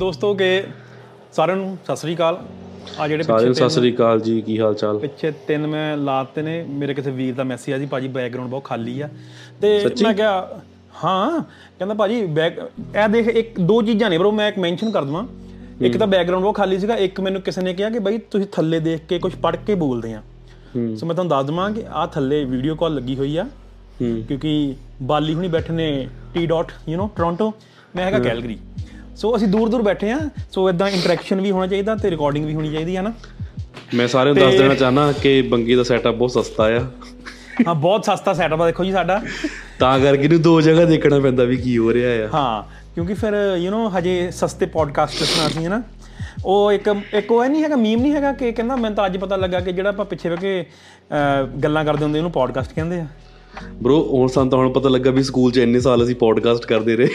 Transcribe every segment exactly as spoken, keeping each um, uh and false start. ਦੋਸਤੋ ਕਿ ਸਾਰਿਆਂ ਨੂੰ ਸਤਿ ਸ੍ਰੀ ਅਕਾਲ। ਆ ਜਿਹੜੇ ਪਿੱਛੇ ਸਤਿ ਸ੍ਰੀ ਅਕਾਲ ਜੀ, ਕੀ ਹਾਲ ਚਾਲ? ਪਿੱਛੇ ਤਿੰਨ ਮੈਂ ਲਾਤੇ ਨੇ, ਮੇਰੇ ਕਿਸੇ ਵੀਰ ਦਾ ਮੈਸੇਜ ਆ ਜੀ ਭਾਜੀ ਬੈਕਗ੍ਰਾਉਂਡ ਬਹੁਤ ਖਾਲੀ ਆ, ਤੇ ਮੈਂ ਕਿਹਾ ਹਾਂ, ਕਹਿੰਦਾ ਭਾਜੀ ਬੈਕ ਇਹ ਦੇਖ ਇੱਕ ਦੋ ਚੀਜ਼ਾਂ ਨੇ ਬਰੋ, ਮੈਂ ਇੱਕ ਮੈਂਸ਼ਨ ਕਰ ਦੇਵਾਂ। ਇੱਕ ਤਾਂ ਬੈਕਗ੍ਰਾਉਂਡ ਬਹੁਤ ਖਾਲੀ ਸੀਗਾ, ਇੱਕ ਮੈਨੂੰ ਕਿਸੇ ਨੇ ਕਿਹਾ ਕਿ ਬਈ ਤੁਸੀਂ ਥੱਲੇ ਦੇਖ ਕੇ ਕੁਛ ਪੜ੍ਹ ਕੇ ਬੋਲਦੇ ਆ। ਸੋ ਮੈਂ ਤੁਹਾਨੂੰ ਦੱਸ ਦੇਵਾਂ ਕਿ ਆਹ ਥੱਲੇ ਵੀਡੀਓ ਕਾਲ ਲੱਗੀ ਹੋਈ ਆ, ਕਿਉਂਕਿ ਬਾਲੀ ਹੁਣੀ ਬੈਠੇ ਨੇ T dot you know Toronto, ਮੈਂ ਹੈਗਾ ਕੈਲਗਰੀ। ਸੋ ਅਸੀਂ ਦੂਰ ਦੂਰ ਬੈਠੇ ਹਾਂ, ਸੋ ਇੱਦਾਂ ਇੰਟਰੈਕਸ਼ਨ ਵੀ ਹੋਣਾ ਚਾਹੀਦਾ ਅਤੇ ਰਿਕਾਰਡਿੰਗ ਵੀ ਹੋਣੀ ਚਾਹੀਦੀ ਹੈ ਨਾ। ਮੈਂ ਸਾਰਿਆਂ ਨੂੰ ਦੱਸ ਦੇਣਾ ਚਾਹੁੰਦਾ ਕਿ ਬੰਗੀ ਦਾ ਸੈਟਅਪ ਬਹੁਤ ਸਸਤਾ ਆ। ਹਾਂ, ਬਹੁਤ ਸਸਤਾ ਸੈਟਅਪ ਆ ਦੇਖੋ ਜੀ ਸਾਡਾ, ਤਾਂ ਕਰਕੇ ਇਹਨੂੰ ਦੋ ਜਗ੍ਹਾ ਦੇਖਣਾ ਪੈਂਦਾ ਵੀ ਕੀ ਹੋ ਰਿਹਾ ਆ। ਹਾਂ, ਕਿਉਂਕਿ ਫਿਰ ਯੂ ਨੋ ਹਜੇ ਸਸਤੇ ਪੋਡਕਾਸਟਰਸ ਨਾਲ ਅਸੀਂ ਹੈ ਨਾ, ਉਹ ਇੱਕ ਇੱਕ ਉਹ ਇਹ ਨਹੀਂ ਹੈਗਾ ਮੀਮ ਨਹੀਂ ਹੈਗਾ ਕਿ ਕਹਿੰਦਾ ਮੈਨੂੰ ਤਾਂ ਅੱਜ ਪਤਾ ਲੱਗਾ ਕਿ ਜਿਹੜਾ ਆਪਾਂ ਪਿੱਛੇ ਬਹਿ ਕੇ ਗੱਲਾਂ ਕਰਦੇ ਹੁੰਦੇ ਉਹਨੂੰ ਪੋਡਕਾਸਟ ਕਹਿੰਦੇ ਆ। ਬਰੋ ਹੁਣ ਸਾਨੂੰ ਤਾਂ ਹੁਣ ਪਤਾ ਲੱਗਾ ਵੀ ਸਕੂਲ 'ਚ ਇੰਨੇ ਸਾਲ ਅਸੀਂ ਪੋਡਕਾਸਟ ਕਰਦੇ ਰਹੇ।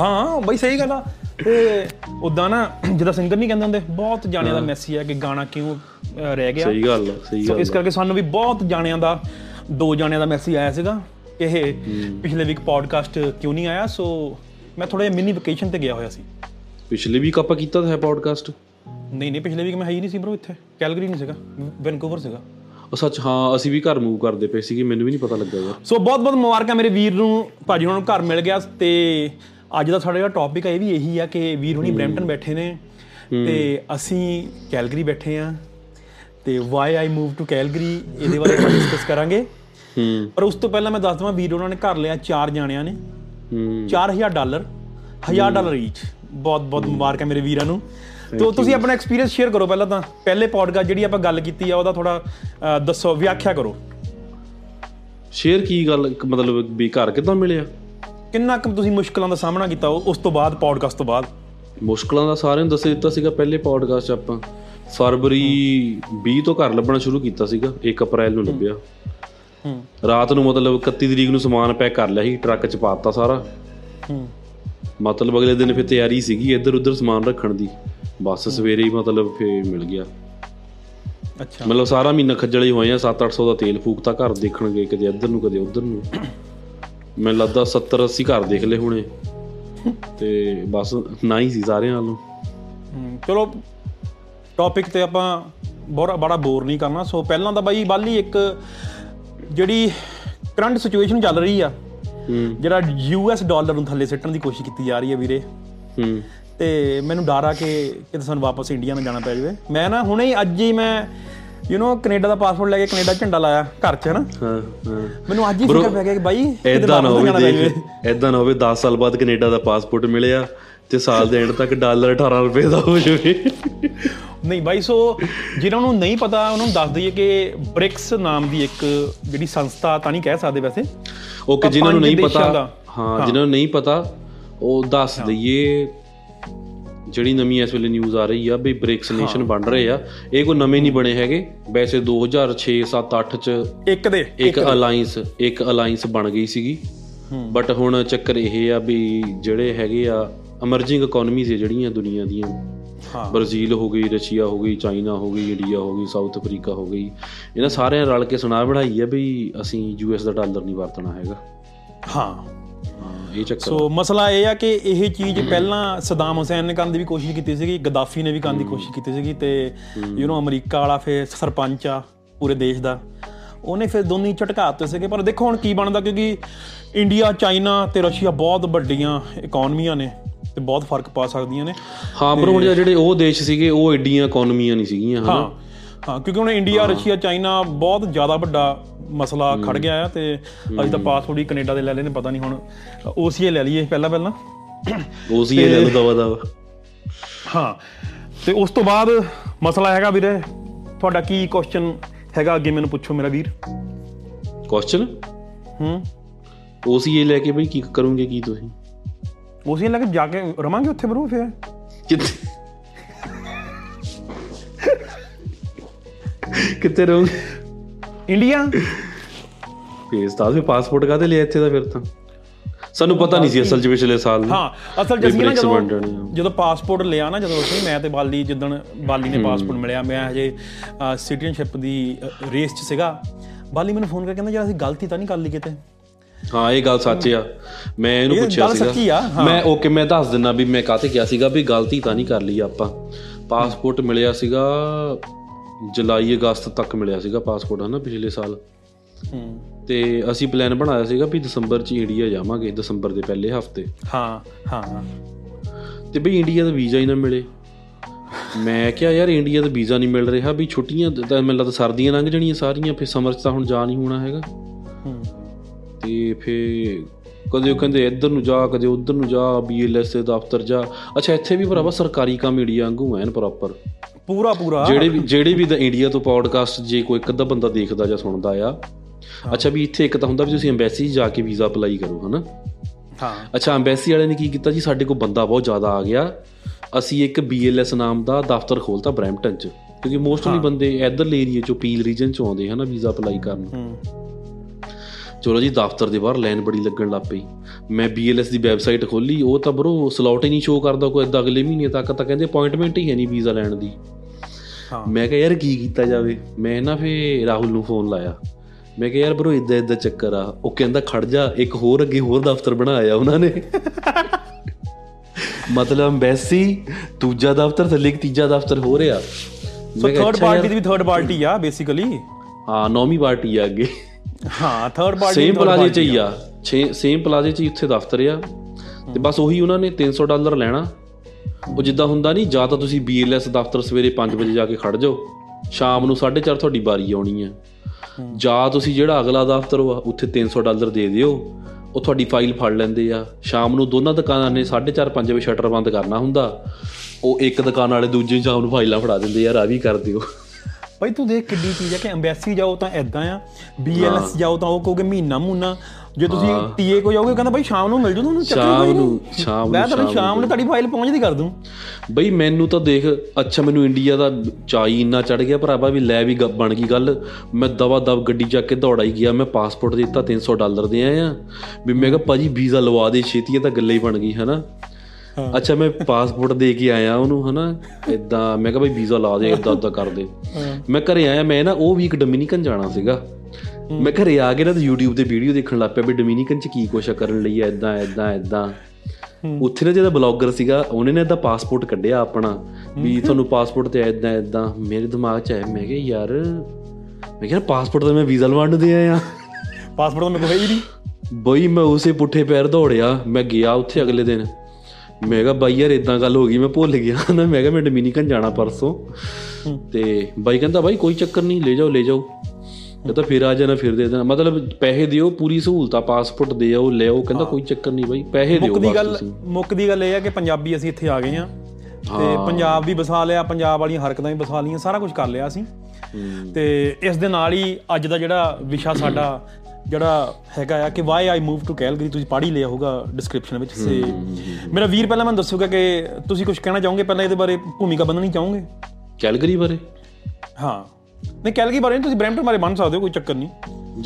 ਹਾਂ ਬਈ ਸਹੀ ਗੱਲ ਆ। ਅਤੇ ਉੱਦਾਂ ਨਾ ਜਿੱਦਾਂ ਸਿੰਗਰ ਨਹੀਂ ਕਹਿੰਦੇ ਹੁੰਦੇ, ਬਹੁਤ ਜਾਣਿਆਂ ਦਾ ਮੈਸੇਜ ਆ ਕਿ ਗਾਣਾ ਕਿਉਂ ਰਹਿ ਗਿਆ। ਸਹੀ ਗੱਲ ਆ, ਸਹੀ ਗੱਲ। ਇਸ ਕਰਕੇ ਸਾਨੂੰ ਵੀ ਬਹੁਤ ਜਾਣਿਆਂ ਦਾ ਦੋ ਜਾਣਿਆਂ ਦਾ ਮੈਸੇਜ ਆਇਆ ਸੀਗਾ ਇਹ ਪਿਛਲੇ ਵੀਕ ਪੋਡਕਾਸਟ ਕਿਉਂ ਨਹੀਂ ਆਇਆ। ਸੋ ਮੈਂ ਥੋੜ੍ਹਾ ਜਿਹਾ ਮਿੰਨੀ ਵਕੇਸ਼ਨ 'ਤੇ ਗਿਆ ਹੋਇਆ ਸੀ। ਪਿਛਲੇ ਵੀਕ ਆਪਾਂ ਕੀਤਾ ਤਾਂ ਹੈ ਪੋਡਕਾਸਟ? ਨਹੀਂ ਨਹੀਂ ਪਿਛਲੇ ਵੀਕ ਮੈਂ ਹੈ ਹੀ ਨਹੀਂ ਸੀ ਬਰੋ, ਇੱਥੇ ਕੈਲਗਰੀ ਨਹੀਂ ਸੀਗਾ, ਵੈਨਕੂਵਰ ਸੀਗਾ। ਉਹ ਸੱਚ ਹਾਂ, ਅਸੀਂ ਵੀ ਘਰ ਮੂਵ ਕਰਦੇ ਪਏ ਸੀਗੇ, ਮੈਨੂੰ ਵੀ ਨਹੀਂ ਪਤਾ ਲੱਗਾ। ਸੋ ਬਹੁਤ ਬਹੁਤ ਮੁਬਾਰਕਾਂ ਮੇਰੇ ਵੀਰ ਨੂੰ, ਭਾਜੀ ਉਹਨਾਂ ਨੂੰ ਘਰ ਮਿਲ ਗਿਆ। ਅਤੇ ਅੱਜ ਦਾ ਸਾਡਾ ਜਿਹੜਾ ਟੌਪਿਕ ਆ ਇਹ ਵੀ ਇਹੀ ਆ ਕਿ ਵੀਰ ਹੁਣੀ ਬਰੈਂਪਟਨ ਬੈਠੇ ਨੇ ਅਤੇ ਅਸੀਂ ਕੈਲਗਰੀ ਬੈਠੇ ਹਾਂ, ਅਤੇ why I move to Calgary ਇਹਦੇ ਬਾਰੇ ਆਪਾਂ ਡਿਸਕਸ ਕਰਾਂਗੇ। ਪਰ ਉਸ ਤੋਂ ਪਹਿਲਾਂ ਮੈਂ ਦੱਸ ਦੇਵਾਂ ਵੀਰ ਉਹਨਾਂ ਨੇ ਘਰ ਲਿਆ ਚਾਰ ਜਾਣਿਆਂ ਨੇ, ਚਾਰ ਹਜ਼ਾਰ ਡਾਲਰ ਹਜ਼ਾਰ ਡਾਲਰ ਈਚ। ਬਹੁਤ ਬਹੁਤ ਮੁਬਾਰਕਾਂ ਮੇਰੇ ਵੀਰਾਂ ਨੂੰ। ਤੋ ਤੁਸੀਂ ਆਪਣਾ ਐਕਸਪੀਰੀਅੰਸ ਸ਼ੇਅਰ ਕਰੋ ਪਹਿਲਾਂ ਤਾਂ, ਪਹਿਲੇ ਪੋਡਕਾਸਟ ਜਿਹੜੀ ਆਪਾਂ ਗੱਲ ਕੀਤੀ ਆ ਉਹਦਾ ਥੋੜ੍ਹਾ ਦੱਸੋ, ਵਿਆਖਿਆ ਕਰੋ। ਸ਼ੇਅਰ ਕੀ ਗੱਲ, ਮਤਲਬ ਵੀ ਘਰ ਕਿੱਦਾਂ ਮਿਲਿਆ, ਕਿੰਨਾ ਕੁ ਤੁਸੀਂ ਮੁਸ਼ਕਿਲਾਂ ਦਾ ਸਾਹਮਣਾ ਕੀਤਾ ਉਸ ਤੋਂ ਬਾਅਦ ਪੋਡਕਾਸਟ ਤੋਂ ਬਾਅਦ? ਮੁਸ਼ਕਿਲਾਂ ਦਾ ਸਾਰਿਆਂ ਨੂੰ ਦੱਸ ਦਿੱਤਾ ਸੀਗਾ ਪਹਿਲੇ ਪੋਡਕਾਸਟ 'ਚ। ਆਪਾਂ ਫਰਵਰੀ ਵੀਹ ਤੋਂ ਘਰ ਲੱਭਣਾ ਸ਼ੁਰੂ ਕੀਤਾ ਸੀਗਾ, ਇੱਕ ਅਪ੍ਰੈਲ ਨੂੰ ਲੱਭਿਆ। ਰਾਤ ਨੂੰ ਮਤਲਬ ਇਕੱਤੀ ਤਰੀਕ ਨੂੰ ਸਮਾਨ ਪੈਕ ਕਰ ਲਿਆ ਸੀ, ਟਰੱਕ 'ਚ ਪਾ ਦਿੱਤਾ ਸਾਰਾ। ਮਤਲਬ ਅਗਲੇ ਦਿਨ ਫਿਰ ਤਿਆਰੀ ਸੀਗੀ ਇੱਧਰ ਉੱਧਰ ਸਮਾਨ ਰੱਖਣ ਦੀ, ਬਸ ਸਵੇਰੇ ਹੀ ਮਤਲਬ ਫਿਰ ਮਿਲ ਗਿਆ। ਅੱਛਾ, ਮਤਲਬ ਸਾਰਾ ਮਹੀਨਾ ਖੱਜਲੇ ਹੋਏ ਆ, ਸੱਤ ਅੱਠ ਸੌ ਦਾ ਤੇਲ ਫੂਕਤਾ, ਘਰ ਦੇਖਣ ਗਏ ਕਦੇ ਇੱਧਰ ਨੂੰ ਕਦੇ ਉੱਧਰ ਨੂੰ। ਮੈਨੂੰ ਲੱਗਦਾ ਸੱਤਰ ਅੱਸੀ ਘਰ ਦੇਖ ਲਏ ਹੋਣੇ, ਅਤੇ ਬਸ ਨਾ ਹੀ ਸੀ ਸਾਰਿਆਂ ਵੱਲੋਂ। ਚਲੋ ਟੋਪਿਕ 'ਤੇ ਆਪਾਂ ਬਹੁਤ ਬੜਾ ਬੋਰ ਨਹੀਂ ਕਰਨਾ। ਸੋ ਪਹਿਲਾਂ ਤਾਂ ਬਾਈ ਬਾਲੀ ਇੱਕ ਜਿਹੜੀ ਕਰੰਟ ਸਿਚੁਏਸ਼ਨ ਚੱਲ ਰਹੀ ਆ, ਜਿਹੜਾ ਯੂ ਐਸ ਡਾਲਰ ਨੂੰ ਥੱਲੇ ਸਿੱਟਣ ਦੀ ਕੋਸ਼ਿਸ਼ ਕੀਤੀ ਜਾ ਰਹੀ ਹੈ ਵੀਰੇ, ਅਤੇ ਮੈਨੂੰ ਡਰ ਆ ਕਿ ਕਿਤੇ ਸਾਨੂੰ ਵਾਪਸ ਇੰਡੀਆ ਨਾ ਜਾਣਾ ਪੈ ਜਾਵੇ। ਮੈਂ ਨਾ ਹੁਣੇ ਅੱਜ ਹੀ ਮੈਂ ਯੂ ਨੋ ਕੈਨੇਡਾ ਦਾ ਪਾਸਪੋਰਟ ਲੈ ਕੇ ਕੈਨੇਡਾ ਝੰਡਾ ਲਾਇਆ ਘਰ 'ਚ ਹੈ ਨਾ। ਮੈਨੂੰ ਅੱਜ ਹੀ ਫਿਕਰ ਪੈ ਗਿਆ ਕਿ ਬਾਈ ਇੱਦਾਂ ਨਾ ਹੋਵੇ, ਇੱਦਾਂ ਨਾ ਹੋਵੇ ਦਸ ਸਾਲ ਬਾਅਦ ਕੈਨੇਡਾ ਦਾ ਪਾਸਪੋਰਟ ਮਿਲਿਆ ਅਤੇ ਸਾਲ ਦੇ ਐਂਡ ਤੱਕ ਡਾਲਰ ਅਠਾਰਾਂ ਰੁਪਏ ਦਾ ਹੋ ਜਾਵੇ। ਨਹੀਂ ਬਾਈ, ਸੋ ਜਿਹਨਾਂ ਨੂੰ ਨਹੀਂ ਪਤਾ ਉਹਨਾਂ ਨੂੰ ਦੱਸ ਦਈਏ ਕਿ ਬ੍ਰਿਕਸ ਨਾਮ ਦੀ ਇੱਕ ਜਿਹੜੀ ਸੰਸਥਾ, ਤਾਂ ਨਹੀਂ ਕਹਿ ਸਕਦੇ ਵੈਸੇ, ਓਕੇ ਜਿਹਨਾਂ ਨੂੰ ਨਹੀਂ ਪਤਾ, ਹਾਂ ਜਿਹਨਾਂ ਨੂੰ ਨਹੀਂ ਪਤਾ ਉਹ ਦੱਸ ਦਈਏ। ਜਿਹੜੀ ਨਵੀਂ ਇਸ ਵੇਲੇ ਨਿਊਜ਼ ਆ ਰਹੀ ਆ ਵੀ ਬ੍ਰਿਕਸ ਨੇਸ਼ਨ ਬਣ ਰਹੇ ਆ, ਇਹ ਕੋਈ ਨਵੇਂ ਨਹੀਂ ਬਣੇ ਹੈਗੇ ਵੈਸੇ। ਦੋ ਹਜ਼ਾਰ ਛੇ ਸੱਤ ਅੱਠ 'ਚ ਇੱਕ ਦੇ ਇੱਕ ਅਲਾਇੰਸ ਇੱਕ ਅਲਾਇੰਸ ਬਣ ਗਈ ਸੀਗੀ, ਬਟ ਹੁਣ ਚੱਕਰ ਇਹ ਆ ਵੀ ਜਿਹੜੇ ਹੈਗੇ ਆ ਐਮਰਜਿੰਗ ਇਕੋਨਮੀਜ਼ ਜਿਹੜੀਆਂ ਦੁਨੀਆ ਦੀਆਂ, ਬ੍ਰਾਜ਼ੀਲ ਹੋ ਗਈ, ਰਸ਼ੀਆ ਹੋ ਗਈ, ਚਾਈਨਾ ਹੋ ਗਈ, ਇੰਡੀਆ ਹੋ ਗਈ, ਸਾਊਥ ਅਫਰੀਕਾ ਹੋ ਗਈ, ਇਹਨਾਂ ਸਾਰਿਆਂ ਰਲ ਕੇ ਸੁਣਾ ਬਣਾਈ ਆ ਵੀ ਅਸੀਂ ਯੂ ਐਸ ਦਾ ਡਾਲਰ ਨਹੀਂ ਵਰਤਣਾ ਹੈਗਾ। ਹਾਂ, ਇਹ ਚੱਕਰ। ਸੋ ਮਸਲਾ ਇਹ ਆ ਕਿ ਇਹ ਚੀਜ਼ ਪਹਿਲਾਂ ਸਦਾਮ ਹੁਸੈਨ ਨੇ ਕਰਨ ਦੀ ਵੀ ਕੋਸ਼ਿਸ਼ ਕੀਤੀ ਸੀਗੀ, ਗਦਾਫੀ ਨੇ ਵੀ ਕਰਨ ਦੀ ਕੋਸ਼ਿਸ਼ ਕੀਤੀ ਸੀਗੀ, ਅਤੇ ਯੂ ਨੋ ਅਮਰੀਕਾ ਵਾਲਾ ਫਿਰ ਸਰਪੰਚ ਆ ਪੂਰੇ ਦੇਸ਼ ਦਾ, ਉਹਨੇ ਫਿਰ ਦੋਨੇ ਝਟਕਾ ਦਿੱਤੇ ਸੀਗੇ। ਪਰ ਦੇਖੋ ਹੁਣ ਕੀ ਬਣਦਾ, ਕਿਉਂਕਿ ਇੰਡੀਆ, ਚਾਈਨਾ ਅਤੇ ਰਸ਼ੀਆ ਬਹੁਤ ਵੱਡੀਆਂ ਇਕੋਨਮੀਆਂ ਨੇ ਅਤੇ ਬਹੁਤ ਫਰਕ ਪਾ ਸਕਦੀਆਂ ਨੇ। ਹਾਂ ਪਰ ਹੁਣ ਜਿਹੜੇ ਉਹ ਦੇਸ਼ ਸੀਗੇ ਉਹ ਐਡੀਆਂ ਇਕੋਨਮੀਆਂ ਨਹੀਂ ਸੀਗੀਆਂ। ਹਾਂ ਹਾਂ, ਕਿਉਂਕਿ ਹੁਣ ਇੰਡੀਆ, ਰਸ਼ੀਆ, ਚਾਈਨਾ ਬਹੁਤ ਜ਼ਿਆਦਾ ਵੱਡਾ ਮਸਲਾ ਖੜ ਗਿਆ ਆ। ਅਤੇ ਅੱਜ ਤਾਂ ਪਾਸਪੋਰਟ ਹੀ ਕੈਨੇਡਾ ਦੇ ਲੈ ਲਏ ਨੇ, ਪਤਾ ਨਹੀਂ ਹੁਣ ਓ ਸੀ ਏ ਲੈ ਲਈਏ ਪਹਿਲਾਂ ਪਹਿਲਾਂ ਓ ਸੀ ਏ ਲੈ ਲਓ ਦਵਾ ਦਵਾ। ਹਾਂ, ਅਤੇ ਉਸ ਤੋਂ ਬਾਅਦ ਮਸਲਾ ਹੈਗਾ ਵੀਰੇ, ਤੁਹਾਡਾ ਕੀ ਕੁਸ਼ਚਨ ਹੈਗਾ ਅੱਗੇ ਮੈਨੂੰ ਪੁੱਛੋ ਮੇਰਾ ਵੀਰ। ਕੁਸ਼ਚਨ ਹੂੰ ਓ ਸੀ ਏ ਲੈ ਕੇ ਬਈ ਕੀ ਕਰੋਗੇ, ਕੀ ਤੁਸੀਂ ਓ ਸੀ ਏ ਲੈ ਕੇ ਜਾ ਕੇ ਰਵਾਂਗੇ ਉੱਥੇ ਬਰੂ? ਫਿਰ ਕਿੱਥੇ ਕਿੱਥੇ ਰਹੋਗੇ? ਇੰਡੀਆ। ਭੇਜ ਤਾਂ ਫਿਰ ਪਾਸਪੋਰਟ ਕਾਹਦੇ ਲਿਆ ਇੱਥੇ ਦਾ? ਫਿਰ ਤਾਂ ਸਾਨੂੰ ਪਤਾ ਨਹੀਂ ਸੀ ਅਸਲ 'ਚ ਪਿਛਲੇ ਸਾਲ। ਹਾਂ ਅਸਲ 'ਚ ਅਸੀਂ ਨਾ ਜਦੋਂ ਜਦੋਂ ਪਾਸਪੋਰਟ ਲਿਆ ਨਾ, ਜਦੋਂ ਅਸੀਂ ਮੈਂ ਅਤੇ ਬਾਲੀ, ਜਿੱਦਣ ਬਾਲੀ ਨੇ ਪਾਸਪੋਰਟ ਮਿਲਿਆ, ਮੈਂ ਹਜੇ ਸਿਟੀਜ਼ਨਸ਼ਿਪ ਦੀ ਰੇਸ 'ਚ ਸੀਗਾ। ਬਾਲੀ ਮੈਨੂੰ ਫੋਨ ਕਰਕੇ ਕਹਿੰਦਾ ਯਾਰ ਅਸੀਂ ਗਲਤੀ ਤਾਂ ਨਹੀਂ ਕਰ ਲਈ ਕਿਤੇ? ਹਾਂ ਇਹ ਗੱਲ ਸੱਚ ਆ। ਮੈਂ ਇਹਨੂੰ ਪੁੱਛਿਆ ਸੀਗਾ, ਮੈਂ ਓਕੇ ਮੈਂ ਦੱਸ ਦਿੰਦਾ ਵੀ ਮੈਂ ਕਾਹਤੇ ਕਿਹਾ ਸੀਗਾ ਵੀ ਗਲਤੀ ਤਾਂ ਨਹੀਂ ਕਰ ਲਈ ਆਪਾਂ। ਪਾਸਪੋਰਟ ਮਿਲਿਆ ਸੀਗਾ ਜੁਲਾਈ ਅਗਸਤ ਤੱਕ ਮਿਲਿਆ ਸੀਗਾ ਪਾਸਪੋਰਟ ਹੈ ਨਾ ਪਿਛਲੇ ਸਾਲ, ਤੇ ਅਸੀਂ ਪਲੈਨ ਬਣਾਇਆ ਸੀਗਾ ਵੀ ਦਸੰਬਰ 'ਚ ਇੰਡੀਆ ਜਾਵਾਂਗੇ, ਦਸੰਬਰ ਦੇ ਪਹਿਲੇ ਹਫ਼ਤੇ। ਹਾਂ ਹਾਂ, ਤੇ ਬਈ ਇੰਡੀਆ ਦਾ ਵੀਜ਼ਾ ਹੀ ਨਾ ਮਿਲੇ। ਮੈਂ ਕਿਹਾ ਯਾਰ ਇੰਡੀਆ ਦਾ ਵੀਜ਼ਾ ਨਹੀਂ ਮਿਲ ਰਿਹਾ ਵੀ ਛੁੱਟੀਆਂ ਤਾਂ ਮੈਨੂੰ ਲੱਗਦਾ ਸਰਦੀਆਂ ਲੰਘ ਜਾਣੀਆਂ ਸਾਰੀਆਂ, ਫਿਰ ਸਮਰ 'ਚ ਤਾਂ ਹੁਣ ਜਾ ਨਹੀਂ ਹੋਣਾ ਹੈਗਾ। ਅਤੇ ਫਿਰ ਕਦੇ ਉਹ ਕਹਿੰਦੇ ਇੱਧਰ ਨੂੰ ਜਾ, ਕਦੇ ਉੱਧਰ ਨੂੰ ਜਾ, ਬੀ ਐਲ ਐਸ ਦਾ ਦਫ਼ਤਰ ਜਾ। ਅੱਛਾ ਇੱਥੇ ਵੀ ਭਰਾਵਾ ਸਰਕਾਰੀ ਕੰਮ ਇੰਡੀਆ ਵਾਂਗੂ ਐਨ ਪ੍ਰੋਪਰ ਪੂਰਾ ਪੂਰਾ। ਜਿਹੜੇ ਵੀ ਜਿਹੜੇ ਵੀ ਦਾ ਇੰਡੀਆ ਤੋਂ ਪੋਡਕਾਸਟ ਜੇ ਕੋਈ ਇੱਕ ਅੱਧਾ ਬੰਦਾ ਦੇਖਦਾ ਜਾਂ ਸੁਣਦਾ ਆ, ਅੱਛਾ ਵੀ ਇੱਥੇ ਇੱਕ ਤਾਂ ਹੁੰਦਾ ਵੀ ਤੁਸੀਂ ਅੰਬੈਸੀ ਜਾ ਕੇ ਵੀਜ਼ਾ ਅਪਲਾਈ ਕਰੋ ਹੈ ਨਾ। ਹਾਂ ਅੱਛਾ ਅੰਬੈਸੀ ਵਾਲਿਆਂ ਨੇ ਕੀ ਕੀਤਾ ਜੀ, ਸਾਡੇ ਕੋਲ ਬੰਦਾ ਬਹੁਤ ਜ਼ਿਆਦਾ ਆ ਗਿਆ, ਅਸੀਂ ਇੱਕ ਬੀ ਐਲ ਐਸ ਨਾਮ ਦਾ ਦਫ਼ਤਰ ਖੋਲ੍ਹਤਾ ਬਰੈਂਪਟਨ 'ਚ, ਕਿਉਂਕਿ ਮੋਸਟਲੀ ਬੰਦੇ ਇੱਧਰਲੇ ਏਰੀਏ 'ਚੋਂ ਪੀਲ ਰੀਜਨ 'ਚੋਂ ਆਉਂਦੇ ਹੈ ਨਾ ਵੀਜ਼ਾ ਅਪਲਾਈ ਕਰਨ। ਚਲੋ ਜੀ ਦਫ਼ਤਰ ਦੇ ਬਾਹਰ ਲਾਈਨ ਬੜੀ ਲੱਗਣ ਲੱਗ ਪਈ। ਮੈਂ ਬੀ ਐਲ ਐਸ ਦੀ ਵੈਬਸਾਈਟ ਖੋਲ੍ਹੀ, ਉਹ ਤਾਂ ਬਰੋ ਸਲੋਟ ਹੀ ਨਹੀਂ ਸ਼ੋਅ ਕਰਦਾ ਕੋਈ ਇੱਦਾਂ, ਅਗਲੇ ਮਹੀਨੇ ਤੱਕ ਤਾਂ ਕਹਿੰਦੇ ਅਪੁਆਇੰਟਮੈਂਟ ਹੀ ਹੈ ਨਹੀਂ ਵੀਜ਼ਾ ਲੈਣ ਦੀ। ਮੈਂ ਕਿਹਾ ਯਾਰ ਕੀ ਕੀਤਾ ਜਾਵੇ। ਮੈਂ ਨਾ ਫਿਰ ਰਾਹੁਲ ਨੂੰ ਫੋਨ ਲਾਇਆ, ਮੈਂ ਕਿਹਾ ਯਾਰ ਬਰੋ ਇੱਦਾਂ ਇੱਦਾਂ ਚੱਕਰ ਆ। ਉਹ ਕਹਿੰਦਾ ਖੜ ਜਾ, ਇੱਕ ਹੋਰ ਅੱਗੇ ਹੋਰ ਦਫ਼ਤਰ ਬਣਾਇਆ ਉਹਨਾਂ ਨੇ, ਮਤਲਬ ਅੰਬੈਸੀ ਦੂਜਾ ਦਫ਼ਤਰ ਥੱਲੇ ਇੱਕ ਤੀਜਾ ਦਫ਼ਤਰ ਹੋ ਰਿਹਾ। ਥਰਡ ਪਾਰਟੀ ਦੀ ਵੀ ਥਰਡ ਪਾਰਟੀ ਆ ਬੇਸਿਕਲੀ, ਹਾਂ ਨੌਵੀਂ ਪਾਰਟੀ ਆ ਅੱਗੇ। ਹਾਂ ਥਰਡ ਪਾਰਟੀ ਸੇਮ ਪਲਾਜ਼ੇ 'ਚ ਹੀ ਆ, ਛੇ ਸੇਮ ਪਲਾਜ਼ੇ 'ਚ ਹੀ ਉੱਥੇ ਦਫ਼ਤਰ ਆ। ਅਤੇ ਬਸ ਉਹੀ ਉਹਨਾਂ ਨੇ ਤਿੰਨ ਸੌ ਡਾਲਰ ਲੈਣਾ। ਉਹ ਜਿੱਦਾਂ ਹੁੰਦਾ ਨਹੀਂ, ਜਾਂ ਤਾਂ ਤੁਸੀਂ ਬੀ ਐਲ ਐਸ ਦਫ਼ਤਰ ਸਵੇਰੇ ਪੰਜ ਵਜੇ ਜਾ ਕੇ ਖੜ੍ਹ ਜਾਓ, ਸ਼ਾਮ ਨੂੰ ਸਾਢੇ ਚਾਰ ਤੁਹਾਡੀ ਵਾਰੀ ਆਉਣੀ ਆ, ਜਾਂ ਤੁਸੀਂ ਜਿਹੜਾ ਅਗਲਾ ਦਫ਼ਤਰ ਵਾ ਉੱਥੇ ਤਿੰਨ ਸੌ ਡਾਲਰ ਦੇ ਦਿਓ, ਉਹ ਤੁਹਾਡੀ ਫਾਈਲ ਫੜ ਲੈਂਦੇ ਆ। ਸ਼ਾਮ ਨੂੰ ਦੋਨਾਂ ਦੁਕਾਨਾਂ ਨੇ ਸਾਢੇ ਚਾਰ ਪੰਜ ਵਜੇ ਸ਼ਟਰ ਬੰਦ ਕਰਨਾ ਹੁੰਦਾ, ਉਹ ਇੱਕ ਦੁਕਾਨ ਵਾਲੇ ਦੂਜੇ ਸ਼ਾਮ ਨੂੰ ਫਾਈਲਾਂ ਫੜਾ ਦਿੰਦੇ ਯਾਰ ਆਹ ਵੀ ਕਰ ਦਿਓ। ਭਾਈ ਤੂੰ ਦੇਖ ਕਿੱਡੀ ਚੀਜ਼ ਆ ਕਿ ਅੰਬੈਸੀ ਜਾਓ ਤਾਂ ਇੱਦਾਂ ਆ, ਬੀ ਐਲ ਐਸ ਜਾਓ ਤਾਂ ਉਹ ਕਹੋਗੇ ਮਹੀਨਾ ਮਹੀਨਾ, ਜੇ ਤੁਸੀਂ ਟੀ ਏ ਕੋਲ ਜਾਓਗੇ ਕਹਿੰਦਾ ਭਾਈ ਸ਼ਾਮ ਨੂੰ ਮਿਲ ਜਾਓ ਤੁਹਾਨੂੰ, ਸ਼ਾਮ ਨੂੰ ਸ਼ਾਮ ਨੂੰ ਤੁਹਾਡੀ ਫਾਈਲ ਪਹੁੰਚਦੀ ਕਰ ਦੂੰ। ਬਈ ਮੈਨੂੰ ਤਾਂ ਦੇਖ, ਅੱਛਾ ਮੈਨੂੰ ਇੰਡੀਆ ਦਾ ਚਾਈ ਇੰਨਾ ਚੜ੍ਹ ਗਿਆ ਭਰਾਵਾ ਵੀ ਲੈ ਵੀ ਬਣ ਗਈ ਗੱਲ। ਮੈਂ ਦਵਾ ਦਵ ਗੱਡੀ ਚੱਕ ਕੇ ਦੌੜਾ ਹੀ ਗਿਆ, ਮੈਂ ਪਾਸਪੋਰਟ ਦੇ ਦਿੱਤਾ ਤਿੰਨ ਸੌ ਡਾਲਰ ਦੇ ਆਇਆ ਵੀ ਮੈਂ ਕਿਹਾ ਭਾਅ ਜੀ ਵੀਜ਼ਾ ਲਵਾ ਦੇ ਛੇਤੀ, ਇਹ ਤਾਂ ਗੱਲਾਂ ਹੀ ਬਣ ਗਈ ਹੈ ਨਾ। ਅੱਛਾ ਮੈਂ ਪਾਸਪੋਰਟ ਦੇ ਕੇ ਆਇਆ ਉਹਨੂੰ ਹੈ ਨਾ ਇੱਦਾਂ, ਮੈਂ ਕਿਹਾ ਬਈ ਵੀਜ਼ਾ ਲਾ ਦੇ ਇੱਦਾਂ ਉੱਦਾਂ ਕਰਦੇ। ਮੈਂ ਘਰੇ ਆਇਆ, ਮੈਂ ਨਾ ਉਹ ਵੀ ਇੱਕ ਡੋਮਿਨੀਕਨ ਜਾਣਾ ਸੀਗਾ। ਮੈਂ ਘਰੇ ਆ ਕੇ ਨਾ ਯੂਟਿਊਬ 'ਤੇ ਵੀਡੀਓ ਦੇਖਣ ਲੱਗ ਪਿਆ ਵੀ ਡੋਮਿਨੀਕਨ 'ਚ ਕੀ ਕੁਛ ਕਰਨ ਲਈ ਆ ਇੱਦਾਂ ਇੱਦਾਂ ਇੱਦਾਂ। ਉੱਥੇ ਨਾ ਜਿਹੜਾ ਬਲੌਗਰ ਸੀਗਾ ਉਹਨੇ ਨਾ ਇੱਦਾਂ ਪਾਸਪੋਰਟ ਕੱਢਿਆ ਆਪਣਾ ਵੀ ਤੁਹਾਨੂੰ ਪਾਸਪੋਰਟ 'ਤੇ ਇੱਦਾਂ ਇੱਦਾਂ। ਮੇਰੇ ਦਿਮਾਗ 'ਚ ਆਇਆ, ਮੈਂ ਕਿਹਾ ਯਾਰ ਮੈਂ ਕਿਹਾ ਪਾਸਪੋਰਟ ਤਾਂ ਮੈਂ ਵੀਜ਼ਾ ਲਵਾਉਣ ਨੂੰ ਦੇ ਆਇਆ, ਪਾਸਪੋਰਟ ਤਾਂ ਮੇਰੇ ਕੋਲ ਹੈ ਹੀ ਨਹੀਂ। ਬਈ ਮੈਂ ਉਸੇ ਪੁੱਠੇ ਪੈਰ ਦੌੜਿਆ। ਮੈਂ ਗਿਆ ਉੱਥੇ ਅਗਲੇ ਦਿਨ, ਮੈਂ ਕਿਹਾ ਬਾਈ ਯਾਰ ਇੱਦਾਂ ਗੱਲ ਹੋ ਗਈ ਮੈਂ ਭੁੱਲ ਗਿਆ ਨਾ, ਮੈਂ ਕਿਹਾ ਮੈਂ ਡੋਮਿਨੀਕਨ ਜਾਣਾ ਪਰਸੋਂ। ਅਤੇ ਬਾਈ ਕਹਿੰਦਾ ਬਾਈ ਕੋਈ ਚੱਕਰ ਨਹੀਂ, ਲੈ ਜਾਓ ਲੈ ਜਾਓ, ਇਹ ਤਾਂ ਫਿਰ ਆ ਜਾਣਾ ਫਿਰ ਦੇ ਦੇਣਾ, ਮਤਲਬ ਪੈਸੇ ਦਿਓ ਪੂਰੀ ਸਹੂਲਤਾਂ, ਪਾਸਪੋਰਟ ਦੇ ਆਓ ਲੈ ਆਓ। ਕਹਿੰਦਾ ਕੋਈ ਚੱਕਰ ਨਹੀਂ ਬਾਈ ਪੈਸੇ ਦਿਓ। ਮੁੱਕਦੀ ਗੱਲ ਮੁੱਕਦੀ ਗੱਲ ਇਹ ਆ ਕਿ ਪੰਜਾਬੀ ਅਸੀਂ ਇੱਥੇ ਆ ਗਏ ਹਾਂ ਅਤੇ ਪੰਜਾਬ ਵੀ ਵਸਾ ਲਿਆ, ਪੰਜਾਬ ਵਾਲੀਆਂ ਹਰਕਤਾਂ ਵੀ ਵਸਾ ਲਈਆਂ, ਸਾਰਾ ਕੁਛ ਕਰ ਲਿਆ ਅਸੀਂ। ਅਤੇ ਇਸ ਦੇ ਨਾਲ ਹੀ ਅੱਜ ਦਾ ਜਿਹੜਾ ਵਿਸ਼ਾ ਸਾਡਾ ਜਿਹੜਾ ਹੈਗਾ ਆ ਕਿ why I move to Calgary, ਤੁਸੀਂ ਪੜ੍ਹ ਹੀ ਲਿਆ ਹੋਊਗਾ ਡਿਸਕ੍ਰਿਪਸ਼ਨ ਵਿੱਚ। ਸੇ ਮੇਰਾ ਵੀਰ ਪਹਿਲਾਂ ਮੈਨੂੰ ਦੱਸੂਗਾ ਕਿ ਤੁਸੀਂ ਕੁਛ ਕਹਿਣਾ ਚਾਹੋਗੇ ਪਹਿਲਾਂ ਇਹਦੇ ਬਾਰੇ, ਭੂਮਿਕਾ ਬੰਨਣੀ ਚਾਹੋਗੇ ਕੈਲਗਰੀ ਬਾਰੇ? ਹਾਂ ਨਹੀਂ ਕੈਲਗਰੀ ਬਾਰੇ ਨਹੀਂ, ਤੁਸੀਂ ਬਰੈਂਪਟਨ ਬਾਰੇ ਬੰਨ ਸਕਦੇ ਹੋ, ਕੋਈ ਚੱਕਰ ਨਹੀਂ।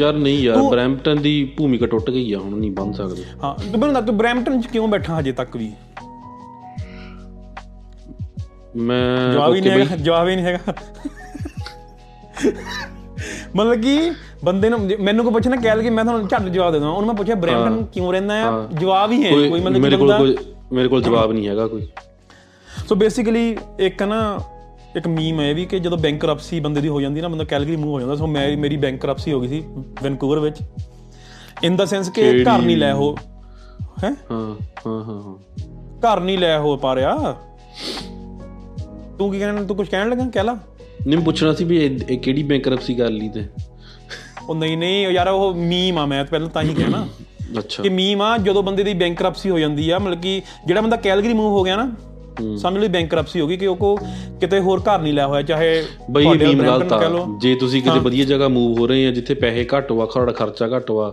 ਯਾਰ ਨਹੀਂ ਯਾਰ ਬਰੈਂਪਟਨ ਦੀ ਭੂਮਿਕਾ ਟੁੱਟ ਗਈ ਆ, ਹੁਣ ਨਹੀਂ ਬੰਨ ਸਕਦੇ। ਹਾਂ ਮੈਨੂੰ ਦੱਸ ਬਰੈਂਪਟਨ 'ਚ ਕਿਉਂ ਬੈਠਾ ਹਜੇ ਤੱਕ ਵੀ? ਮੈਂ ਜਵਾਬ ਹੀ ਨਹੀਂ ਹੈਗਾ, ਜਵਾਬ ਹੀ ਨਹੀਂ ਹੈਗਾ। ਮਤਲਬ ਕਿ ਬੰਦੇ ਨੂੰ ਮੈਨੂੰ ਕੋਈ ਪੁੱਛਣਾ ਕੈਲਗਰੀ, ਮੈਂ ਤੁਹਾਨੂੰ ਝੱਟ ਜਵਾਬ ਦੇ ਦੇਵਾਂ। ਉਹਨੂੰ ਮੈਂ ਪੁੱਛਿਆ ਬਰੈਂਪਟਨ ਕਿਉਂ ਰਹਿੰਦਾ ਆ, ਜਵਾਬ ਹੀ ਹੈ ਕੋਈ, ਮਤਲਬ ਮੇਰੇ ਕੋਲ ਮੇਰੇ ਕੋਲ ਜਵਾਬ ਨਹੀਂ ਹੈਗਾ ਕੋਈ। ਸੋ ਬੇਸਿਕਲੀ ਇੱਕ ਨਾ ਇੱਕ ਮੀਮ ਹੈ ਵੀ ਕਿ ਜਦੋਂ ਬੈਂਕਰਪਸੀ ਬੰਦੇ ਦੀ ਹੋ ਜਾਂਦੀ ਨਾ, ਬੰਦਾ ਕੈਲਗਰੀ ਮੂਵ ਹੋ ਜਾਂਦਾ। ਸੋ ਮੈਂ ਮੇਰੀ ਬੈਂਕਰਪਸੀ ਹੋ ਗਈ ਸੀ ਵੈਨਕੂਵਰ ਵਿੱਚ, ਇਨ ਦਾ ਸੈਂਸ ਕਿ ਘਰ ਨਹੀਂ ਲੈ ਹੋ ਹੈ, ਘਰ ਨਹੀਂ ਲੈ ਹੋ ਪਾ ਰਿਹਾ। ਤੂੰ ਕੀ ਕਹਿਣਾ, ਤੂੰ ਕੁਛ ਕਹਿਣ ਲੱਗਾ? ਕਹਿ ਲਾ। ਨਹੀਂ ਪੁੱਛਣਾ ਸੀ ਵੀ ਇਹ ਕਿਹੜੀ ਬੈਂਕਰਪਸੀ ਕਰ ਲਈ ਤੇ? ਉਹ ਨਹੀਂ ਨਹੀਂ ਯਾਰ ਉਹ ਮੀਮ ਆ, ਮੈਂ ਪਹਿਲਾਂ ਤਾਂ ਹੀ ਕਹਿਣਾ ਕਿ ਮੀਮ ਆ ਜਦੋਂ ਬੰਦੇ ਦੀ ਬੈਂਕਰਪਸੀ ਹੋ ਜਾਂਦੀ ਆ। ਮਤਲਬ ਕਿ ਜਿਹੜਾ ਬੰਦਾ ਕੈਲਗਰੀ ਮੂਵ ਹੋ ਗਿਆ ਨਾ, ਸਮਝ ਲਓ ਬੈਂਕਰਪਸੀ ਹੋ ਗਈ ਕਿ ਉਹ ਕੋ ਕਿਤੇ ਹੋਰ ਘਰ ਨਹੀਂ ਲਿਆ ਹੋਇਆ, ਚਾਹੇ ਬਈ ਇਹ ਮੀਮ ਗਲਤ ਆ। ਜੇ ਤੁਸੀਂ ਕਿਤੇ ਵਧੀਆ ਜਗ੍ਹਾ ਮੂਵ ਹੋ ਰਹੇ ਆ ਜਿੱਥੇ ਪੈਸੇ ਘੱਟ ਵਾ, ਤੁਹਾਡਾ ਖਰਚਾ ਘੱਟ ਵਾ,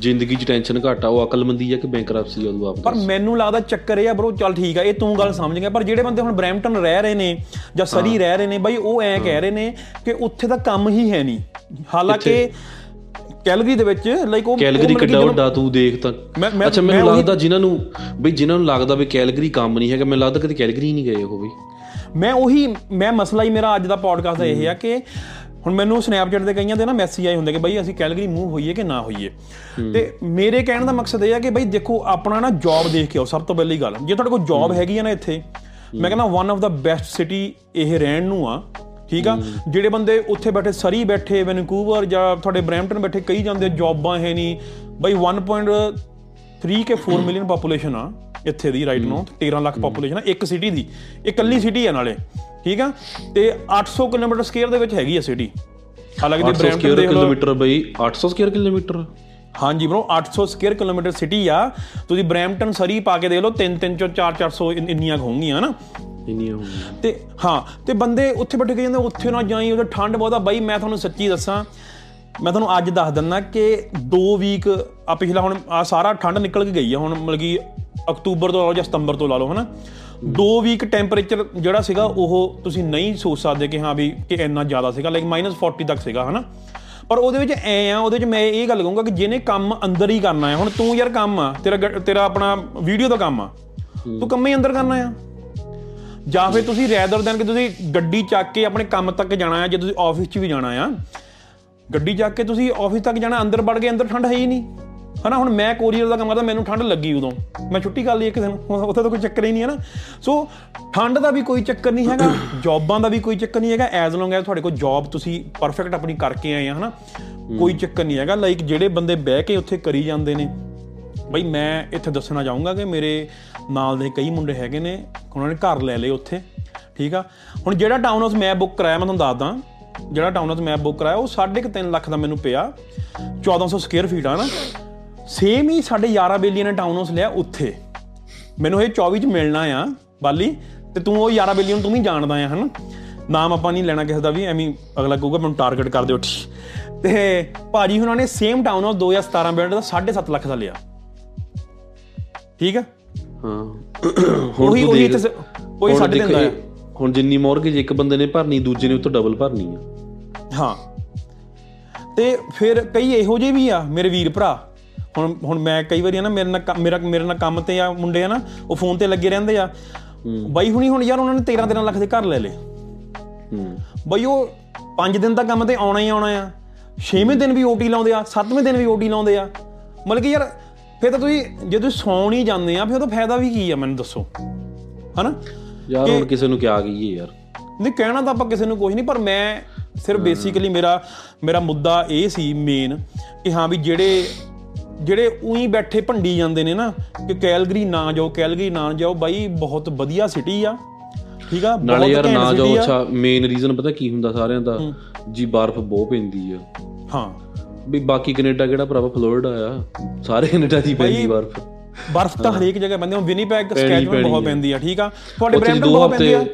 ਜ਼ਿੰਦਗੀ 'ਚ ਟੈਨਸ਼ਨ ਘੱਟ ਆ, ਉਹ ਅਕਲਮੰਦੀ ਆ ਕਿ ਬੈਂਕਰਪਸੀ ਆ ਉਦੋਂ? ਪਰ ਮੈਨੂੰ ਲੱਗਦਾ ਚੱਕਰ ਇਹ ਆ ਬਰੋ, ਚੱਲ ਠੀਕ ਆ ਇਹ ਤੂੰ ਗੱਲ ਸਮਝ ਗਿਆ, ਪਰ ਜਿਹੜੇ ਬੰਦੇ ਹੁਣ ਬਰੈਂਪਟਨ ਰਹਿ ਰਹੇ ਨੇ ਜਾਂ ਸਰੀ ਰਹਿ ਰਹੇ ਨੇ ਬਾਈ, ਉਹ ਐਂ ਕਹਿ ਰਹੇ ਨੇ ਕਿ ਉੱਥੇ ਤਾਂ ਕੰਮ ਹੀ ਹੈ ਨਹੀਂ। ਹਾਲਾਂਕਿ ਕੈਲਗਰੀ ਦੇ ਵਿੱਚ ਲਾਈਕ ਉਹ ਕੈਲਗਰੀ ਕਿੱਡਾ ਵੱਡਾ ਤੂੰ ਦੇਖ ਤਾਂ। ਅੱਛਾ ਮੈਨੂੰ ਲੱਗਦਾ ਜਿਨ੍ਹਾਂ ਨੂੰ ਬਈ ਜਿਨ੍ਹਾਂ ਨੂੰ ਲੱਗਦਾ ਵੀ ਕੈਲਗਰੀ ਕੰਮ ਨਹੀਂ ਹੈਗਾ, ਮੈਨੂੰ ਲੱਗਦਾ ਕਦੇ ਕੈਲਗਰੀ ਨਹੀਂ ਗਏ ਉਹ ਵੀ। ਮੈਂ ਉਹੀ ਮੈਂ ਮਸਲਾ ਹੀ ਮੇਰਾ ਅੱਜ ਦਾ ਪੋਡਕਾਸਟ ਇਹ ਆ ਕਿ ਹੁਣ ਮੈਨੂੰ ਸਨੈਪਚੈਟ ਦੇ ਕਈਆਂ ਦੇ ਨਾ ਮੈਸੇਜ ਆਏ ਹੁੰਦੇ ਕਿ ਬਈ ਅਸੀਂ ਕੈਲਗਰੀ ਮੂਵ ਹੋਈਏ ਕਿ ਨਾ ਹੋਈਏ। ਤੇ ਮੇਰੇ ਕਹਿਣ ਦਾ ਮਕਸਦ ਇਹ ਆ ਕਿ ਬਈ ਦੇਖੋ ਆਪਣਾ ਨਾ ਜੌਬ ਦੇਖ ਕੇ ਆਓ ਸਭ ਤੋਂ ਪਹਿਲੀ ਗੱਲ। ਜੇ ਤੁਹਾਡੇ ਕੋਲ ਜੌਬ ਹੈਗੀ ਆ ਨਾ ਇੱਥੇ, ਮੈਂ ਕਹਿੰਦਾ one of the best city ਇਹ ਰਹਿਣ ਨੂੰ ਆ, ਠੀਕ ਆ। ਜਿਹੜੇ ਬੰਦੇ ਉੱਥੇ ਬੈਠੇ, ਸਰੀ ਬੈਠੇ, ਵੈਨਕੂਵਰ ਜਾਂ ਤੁਹਾਡੇ ਬਰੈਂਪਟਨ ਬੈਠੇ, ਕਈ ਜਾਂਦੇ ਜੌਬਾਂ ਹੈ ਨਹੀਂ ਬਈ। ਵਨ ਪੁਆਇੰਟ ਥ੍ਰੀ ਕੇ ਫੋਰ ਮਿਲੀਅਨ ਪਾਪੂਲੇਸ਼ਨ ਆ ਇੱਥੇ ਦੀ ਰਾਈਟ ਨੂੰ, ਤੇਰਾਂ ਲੱਖ ਪਾਪੂਲੇਸ਼ਨ ਆ ਇੱਕ ਸਿਟੀ ਦੀ, ਇਕੱਲੀ ਸਿਟੀ ਆ ਨਾਲੇ, ਠੀਕ ਆ। ਤੇ ਅੱਠ ਸੌ ਕਿਲੋਮੀਟਰ ਸਕੇਅਰ ਦੇ ਵਿੱਚ ਹੈਗੀ ਆ ਸਿਟੀ, ਹਾਲਾਂਕਿ ਕਿਲੋਮੀਟਰ ਬਈ ਅੱਠ ਸੌ ਸਕੇਅਰ ਕਿਲੋਮੀਟਰ, ਹਾਂਜੀ ਬਰੋ ਅੱਠ ਸੌ ਸਕੇਅਰ ਕਿਲੋਮੀਟਰ ਸਿਟੀ ਆ। ਤੁਸੀਂ ਬਰੈਂਪਟਨ ਸਰੀ ਪਾ ਕੇ ਦੇਖ ਲਓ, ਤਿੰਨ ਤਿੰਨ ਚੋਂ ਚਾਰ ਚਾਰ ਸੌ ਇੰਨੀਆਂ ਹੋਣਗੀਆਂ ਨਾ। ਤੇ ਹਾਂ, ਤੇ ਬੰਦੇ ਉੱਥੇ ਬੈਠੇ ਕਹਿੰਦੇ ਉੱਥੇ ਨਾ ਜਾਈ, ਉੱਥੇ ਠੰਡ ਬਹੁਤ ਆ ਬਾਈ। ਮੈਂ ਤੁਹਾਨੂੰ ਸੱਚੀ ਦੱਸਾਂ, ਮੈਂ ਤੁਹਾਨੂੰ ਅੱਜ ਦੱਸ ਦਿੰਦਾ ਕਿ ਦੋ ਵੀਕ ਆ ਪਿਛਲਾ, ਹੁਣ ਆਹ ਸਾਰਾ ਠੰਡ ਨਿਕਲ ਕੇ ਗਈ ਆ ਹੁਣ, ਮਤਲਬ ਕਿ ਅਕਤੂਬਰ ਤੋਂ ਲਾ ਲਓ ਜਾਂ ਸਤੰਬਰ ਤੋਂ ਲਾ ਲਓ, ਹੈ ਨਾ। ਦੋ ਵੀਕ ਟੈਂਪਰੇਚਰ ਜਿਹੜਾ ਸੀਗਾ ਉਹ ਤੁਸੀਂ ਨਹੀਂ ਸੋਚ ਸਕਦੇ ਕਿ ਹਾਂ ਵੀ ਕਿ ਇੰਨਾ ਜ਼ਿਆਦਾ ਸੀਗਾ, ਲਾਈਕ ਮਾਈਨਸ ਫੋਰਟੀ ਤੱਕ ਸੀਗਾ, ਹੈ ਨਾ। ਪਰ ਉਹਦੇ ਵਿੱਚ ਐਂ ਆ, ਉਹਦੇ 'ਚ ਮੈਂ ਇਹ ਗੱਲ ਕਹੂੰਗਾ ਕਿ ਜਿਹਨੇ ਕੰਮ ਅੰਦਰ ਹੀ ਕਰਨਾ ਹੈ, ਹੁਣ ਤੂੰ ਯਾਰ ਕੰਮ ਆ ਤੇਰਾ ਤੇਰਾ ਆਪਣਾ ਵੀਡੀਓ ਦਾ ਕੰਮ ਆ, ਤੂੰ ਕੰਮ ਹੀ ਅੰਦਰ ਕਰਨਾ ਆ। ਜਾਂ ਫਿਰ ਤੁਸੀਂ ਰੈਦਰ ਦੈਨ ਕਿ ਤੁਸੀਂ ਗੱਡੀ ਚੱਕ ਕੇ ਆਪਣੇ ਕੰਮ ਤੱਕ ਜਾਣਾ ਆ, ਜੇ ਤੁਸੀਂ ਆਫਿਸ 'ਚ ਵੀ ਜਾਣਾ ਆ, ਗੱਡੀ ਚੱਕ ਕੇ ਤੁਸੀਂ ਆਫਿਸ ਤੱਕ ਜਾਣਾ, ਅੰਦਰ ਵੜ ਕੇ, ਅੰਦਰ ਠੰਡ ਹੈ ਹੀ ਨਹੀਂ, ਹੈ ਨਾ। ਹੁਣ ਮੈਂ ਕੋਰੀਅਰ ਦਾ ਕੰਮ ਕਰਦਾ, ਮੈਨੂੰ ਠੰਡ ਲੱਗੀ ਉਦੋਂ, ਮੈਂ ਛੁੱਟੀ ਕਰ ਲਈ ਇੱਕ ਦਿਨ, ਉੱਥੇ ਤਾਂ ਕੋਈ ਚੱਕਰ ਹੀ ਨਹੀਂ, ਹੈ ਨਾ। ਸੋ ਠੰਡ ਦਾ ਵੀ ਕੋਈ ਚੱਕਰ ਨਹੀਂ ਹੈਗਾ, ਜੌਬਾਂ ਦਾ ਵੀ ਕੋਈ ਚੱਕਰ ਨਹੀਂ ਹੈਗਾ, ਐਜ਼ ਲੌਂਗ ਐਜ਼ ਤੁਹਾਡੇ ਕੋਲ ਜੌਬ ਤੁਸੀਂ ਪਰਫੈਕਟ ਆਪਣੀ ਕਰਕੇ ਆਏ ਆ, ਹੈ ਨਾ, ਕੋਈ ਚੱਕਰ ਨਹੀਂ ਹੈਗਾ। ਲਾਈਕ ਜਿਹੜੇ ਬੰਦੇ ਬਹਿ ਕੇ ਉੱਥੇ ਕਰੀ ਜਾਂਦੇ ਨੇ ਬਈ, ਮੈਂ ਇੱਥੇ ਦੱਸਣਾ ਚਾਹੂੰਗਾ ਕਿ ਮੇਰੇ ਨਾਲ ਦੇ ਕਈ ਮੁੰਡੇ ਹੈਗੇ ਨੇ, ਉਹਨਾਂ ਨੇ ਘਰ ਲੈ ਲਏ ਉੱਥੇ, ਠੀਕ ਆ। ਹੁਣ ਜਿਹੜਾ ਟਾਊਨ ਹਾਊਸ ਮੈਂ ਬੁੱਕ ਕਰਾਇਆ, ਮੈਂ ਤੁਹਾਨੂੰ ਦੱਸਦਾ ਜਿਹੜਾ ਟਾਊਨ ਹਾਊਸ ਮੈਂ ਬੁੱਕ ਕਰਾਇਆ ਉਹ ਸਾਢੇ ਕੁ ਤਿੰਨ ਲੱਖ ਦਾ ਮੈਨੂੰ ਪਿਆ, ਚੌਦਾਂ ਸੌ ਸਕੇਅਰ ਫੀਟ ਆ ਨਾ। ਸੇਮ ਹੀ ਸਾਡੇ ਯਾਰਾਂ ਬੇਲੀਆਂ ਨੇ ਟਾਊਨ ਹਾਊਸ ਲਿਆ ਉੱਥੇ, ਮੈਨੂੰ ਇਹ ਚੌਵੀ 'ਚ ਮਿਲਣਾ ਆ ਬਾਲੀ, ਅਤੇ ਤੂੰ ਉਹ ਯਾਰਾਂ ਬੇਲੀਆਂ ਨੂੰ ਤੂੰ ਵੀ ਜਾਣਦਾ ਆ, ਹੈ ਨਾ। ਨਾਮ ਆਪਾਂ ਨਹੀਂ ਲੈਣਾ ਕਿਸੇ ਦਾ ਵੀ, ਐਵੇਂ ਅਗਲਾ ਕਹੂਗਾ ਮੈਨੂੰ ਟਾਰਗੇਟ ਕਰ ਦਿਓ ਠੀਕ। ਅਤੇ ਭਾਜੀ ਉਹਨਾਂ ਨੇ ਸੇਮ ਟਾਊਨ ਹਾਊਸ ਦੋ ਹਜ਼ਾਰ ਸਤਾਰਾਂ ਬਿਲਡ ਦਾ ਸਾਢੇ ਸੱਤ ਲੱਖ ਦਾ ਲਿਆ, ਠੀਕ ਆ। ਉਹੀ ਉਹੀ ਇੱਥੇ ਉਹੀ ਸਾਢੇ ਤਿੰਨ ਦਾ। ਹੁਣ ਜਿੰਨੀ ਮੋਰਗੇਜ ਇੱਕ ਬੰਦੇ ਨੇ ਭਰਨੀ, ਦੂਜੇ ਨੇ ਉੱਥੋਂ ਡਬਲ ਭਰਨੀ ਆ, ਹਾਂ। ਅਤੇ ਫਿਰ ਕਈ ਇਹੋ ਜਿਹੇ ਵੀ ਆ ਮੇਰੇ ਵੀਰ ਭਰਾ, ਹੁਣ ਹੁਣ ਮੈਂ ਕਈ ਵਾਰੀ ਨਾ ਮੇਰੇ ਨਾਲ ਮੇਰਾ ਮੇਰੇ ਨਾਲ ਕੰਮ 'ਤੇ ਆ ਮੁੰਡੇ ਆ ਨਾ, ਉਹ ਫੋਨ 'ਤੇ ਲੱਗੇ ਰਹਿੰਦੇ ਆ ਬਾਈ ਹੁਣੀ। ਹੁਣ ਯਾਰ ਉਹਨਾਂ ਨੇ ਤੇਰਾਂ ਤੇਰਾਂ ਲੱਖ ਦੇ ਘਰ ਲੈ ਲਏ ਬਾਈ, ਉਹ ਪੰਜ ਦਿਨ ਦਾ ਕੰਮ 'ਤੇ ਆਉਣਾ ਹੀ ਆਉਣਾ ਆ, ਛੇਵੇਂ ਦਿਨ ਵੀ ਓ ਟੀ ਲਾਉਂਦੇ ਆ, ਸੱਤਵੇਂ ਦਿਨ ਵੀ ਓ ਟੀ ਲਾਉਂਦੇ ਆ। ਮਤਲਬ ਕਿ ਯਾਰ ਫਿਰ ਤਾਂ ਤੁਸੀਂ ਜੇ ਤੁਸੀਂ ਸੌਣ ਹੀ ਜਾਂਦੇ ਆ, ਫਿਰ ਉਹਦਾ ਫਾਇਦਾ ਵੀ ਕੀ ਆ ਮੈਨੂੰ ਦੱਸੋ, ਹੈ ਨਾ ਯਾਰ। ਹੁਣ ਕਿਸੇ ਨੂੰ ਕਿਆ ਕਹੀਏ ਯਾਰ, ਨਹੀਂ ਕਹਿਣਾ ਤਾਂ ਆਪਾਂ ਕਿਸੇ ਨੂੰ ਕੁਛ ਨਹੀਂ, ਪਰ ਮੈਂ ਸਿਰਫ ਬੇਸਿਕਲੀ ਮੇਰਾ ਮੇਰਾ ਮੁੱਦਾ ਇਹ ਸੀ ਮੇਨ ਕਿ ਹਾਂ ਵੀ ਜਿਹੜੇ ਜਿਹੜੇ ਉਹੀ ਬੈਠੇ ਭੰਡੀ ਜਾਂਦੇ ਨੇ ਨਾ ਕਿ ਕੈਲਗਰੀ ਨਾ ਜਾਓ, ਕੈਲਗਰੀ ਨਾ ਜਾਓ ਬਾਈ, ਬਹੁਤ ਵਧੀਆ ਸਿਟੀ ਆ, ਠੀਕ ਆ। ਨਾਲੇ ਯਾਰ ਨਾ ਜਾਓ, ਅੱਛਾ ਮੇਨ ਰੀਜ਼ਨ ਪਤਾ ਕੀ ਹੁੰਦਾ ਸਾਰਿਆਂ ਦਾ ਜੀ, ਬਰਫ਼ ਬਹੁਤ ਪੈਂਦੀ ਆ, ਹਾਂ ਵੀ। ਬਾਕੀ ਕੈਨੇਡਾ ਕਿਹੜਾ ਭਰਾਵਾ, ਫਲੋਰਿਡਾ ਆ, ਸਾਰੇ ਕੈਨੇਡਾ ਦੀ ਪੈਂਦੀ ਬਰਫ਼, ਬਰਫ਼ ਤਾਂ ਹਰੇਕ ਜਗ੍ਹਾ ਪੈਂਦੀ ਆ। ਵਿਨੀਪੈਗ ਸਕੈਜੂਅਲ ਬਹੁਤ ਪੈਂਦੀ ਆ, ਠੀਕ ਆ। ਤੁਹਾਡੇ ਬਰੈਂਪਟਨ ਬਹੁਤ ਪੈਂਦੀ ਆ,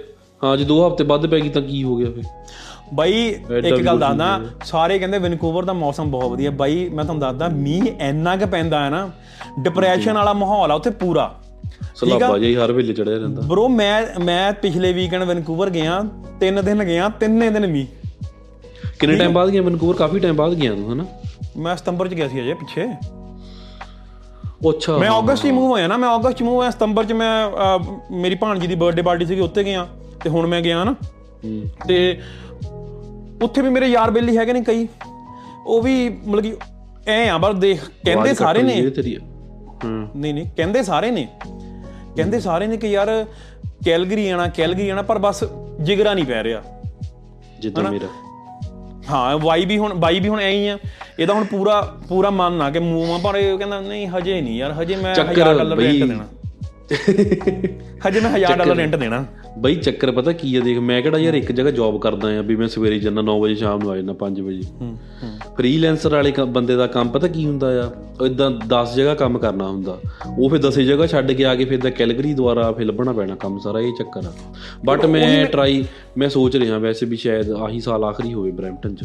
ਹਾਂ। ਜੇ ਦੋ ਹਫ਼ਤੇ ਵੱਧ ਪੈ ਗਈ ਤਾਂ ਕੀ ਹੋ ਗਿਆ ਫਿਰ ਬਾਈ। ਇੱਕ ਗੱਲ ਦੱਸਦਾ, ਸਾਰੇ ਕਹਿੰਦੇ ਵੈਨਕੂਵਰ ਦਾ ਮੌਸਮ ਬਹੁਤ ਵਧੀਆ ਬਾਈ, ਮੈਂ ਤੁਹਾਨੂੰ ਦੱਸਦਾ ਮੀਂਹ ਇੰਨਾ ਕੁ ਪੈਂਦਾ ਹੈ ਨਾ, ਡਿਪਰੈਸ਼ਨ ਵਾਲਾ ਮਾਹੌਲ ਆ ਉੱਥੇ ਪੂਰਾ, ਠੀਕ ਆ ਹਰ ਵੇਲੇ ਚੜਿਆ ਰਹਿੰਦਾ ਬਰੋ। ਮੈਂ ਮੈਂ ਪਿਛਲੇ ਵੀਕਐਂਡ ਵੈਨਕੂਵਰ ਗਿਆ, ਤਿੰਨ ਦਿਨ ਗਿਆ, ਤਿੰਨੇ ਦਿਨ ਮੀਂਹ। ਕਿੰਨੇ ਟਾਈਮ ਬਾਅਦ ਗਿਆ ਵੈਨਕੂਵਰ? ਕਾਫੀ ਟਾਈਮ ਬਾਅਦ ਗਿਆ ਤੂੰ, ਹੈ ਨਾ। ਮੈਂ ਸਤੰਬਰ 'ਚ ਗਿਆ ਸੀ ਅਜੇ ਪਿੱਛੇ, ਅੱਛਾ। ਮੈਂ ਅਗਸਤ 'ਚ ਮੂਵ ਹੋਇਆ ਨਾ, ਮੈਂ ਅਗਸਤ 'ਚ ਮੂਵ ਹੋਇਆ, ਸਤੰਬਰ 'ਚ ਮੈਂ ਮੇਰੀ ਭਾਣਜੀ ਦੀ ਬਰਥਡੇ ਪਾਰਟੀ ਸੀਗੀ ਉੱਥੇ ਗਿਆ, ਅਤੇ ਹੁਣ ਮੈਂ ਗਿਆ ਨਾ। ਅਤੇ ਉੱਥੇ ਵੀ ਮੇਰੇ ਯਾਰ ਬੇਲੀ ਹੈਗੇ ਨੇ ਕਈ, ਉਹ ਵੀ ਮਤਲਬ ਕਿ ਐਂ ਆ, ਪਰ ਦੇਖ ਕਹਿੰਦੇ ਸਾਰੇ ਨੇ, ਨਹੀਂ ਨਹੀਂ ਕਹਿੰਦੇ ਸਾਰੇ ਨੇ, ਕਹਿੰਦੇ ਸਾਰੇ ਨੇ ਕਿ ਯਾਰ ਕੈਲਗਰੀ ਆਉਣਾ, ਕੈਲਗਰੀ ਆਉਣਾ, ਪਰ ਬਸ ਜਿਗਰਾ ਨਹੀਂ ਪੈ ਰਿਹਾ ਜਿੱਦਾਂ ਮੇਰਾ। ਹਾਂ ਬਾਈ ਵੀ ਹੁਣ ਬਾਈ ਵੀ ਹੁਣ ਐਂ ਹੀ ਆ, ਇਹਦਾ ਹੁਣ ਪੂਰਾ ਪੂਰਾ ਮਨ ਨਾ ਕਿ ਮੂਵ ਆ, ਪਰ ਇਹ ਕਹਿੰਦਾ ਨਹੀਂ ਹਜੇ ਨਹੀਂ ਯਾਰ, ਹਜੇ ਮੈਂ ਹਜ਼ਾਰ ਡਾਲਰ ਰੈਂਟ ਦੇਣਾ, ਹਜੇ ਮੈਂ ਹਜ਼ਾਰ ਡਾਲਰ ਰੈਂਟ ਦੇਣਾ ਬਈ। ਚੱਕਰ ਪਤਾ ਕੀ ਆ, ਦੇਖ ਮੈਂ ਕਿਹੜਾ ਯਾਰ ਇੱਕ ਜਗ੍ਹਾ ਜੋਬ ਕਰਦਾ ਆ ਵੀ ਮੈਂ ਸਵੇਰੇ ਜਾਂਦਾ ਨੌ ਵਜੇ, ਸ਼ਾਮ ਨੂੰ ਆ ਜਾਂਦਾ ਪੰਜ ਵਜੇ। ਫ੍ਰੀਲੈਂਸਰ ਵਾਲੇ ਬੰਦੇ ਦਾ ਕੰਮ ਪਤਾ ਕੀ ਹੁੰਦਾ ਆ, ਇੱਦਾਂ ਦਸ ਜਗ੍ਹਾ ਕੰਮ ਕਰਨਾ ਹੁੰਦਾ, ਉਹ ਫਿਰ ਦਸੇ ਜਗ੍ਹਾ ਛੱਡ ਕੇ ਆ ਕੇ ਫਿਰ ਤਾਂ ਕੈਲਗਰੀ ਦੁਆਰਾ ਫਿਰ ਲੱਭਣਾ ਪੈਣਾ ਕੰਮ ਸਾਰਾ, ਇਹ ਚੱਕਰ ਆ। ਬਟ ਮੈਂ ਟਰਾਈ ਮੈਂ ਸੋਚ ਰਿਹਾ ਵੈਸੇ ਵੀ ਸ਼ਾਇਦ ਆਹੀ ਸਾਲ ਆਖਰੀ ਹੋਵੇ ਬਰੈਂਪਟਨ 'ਚ।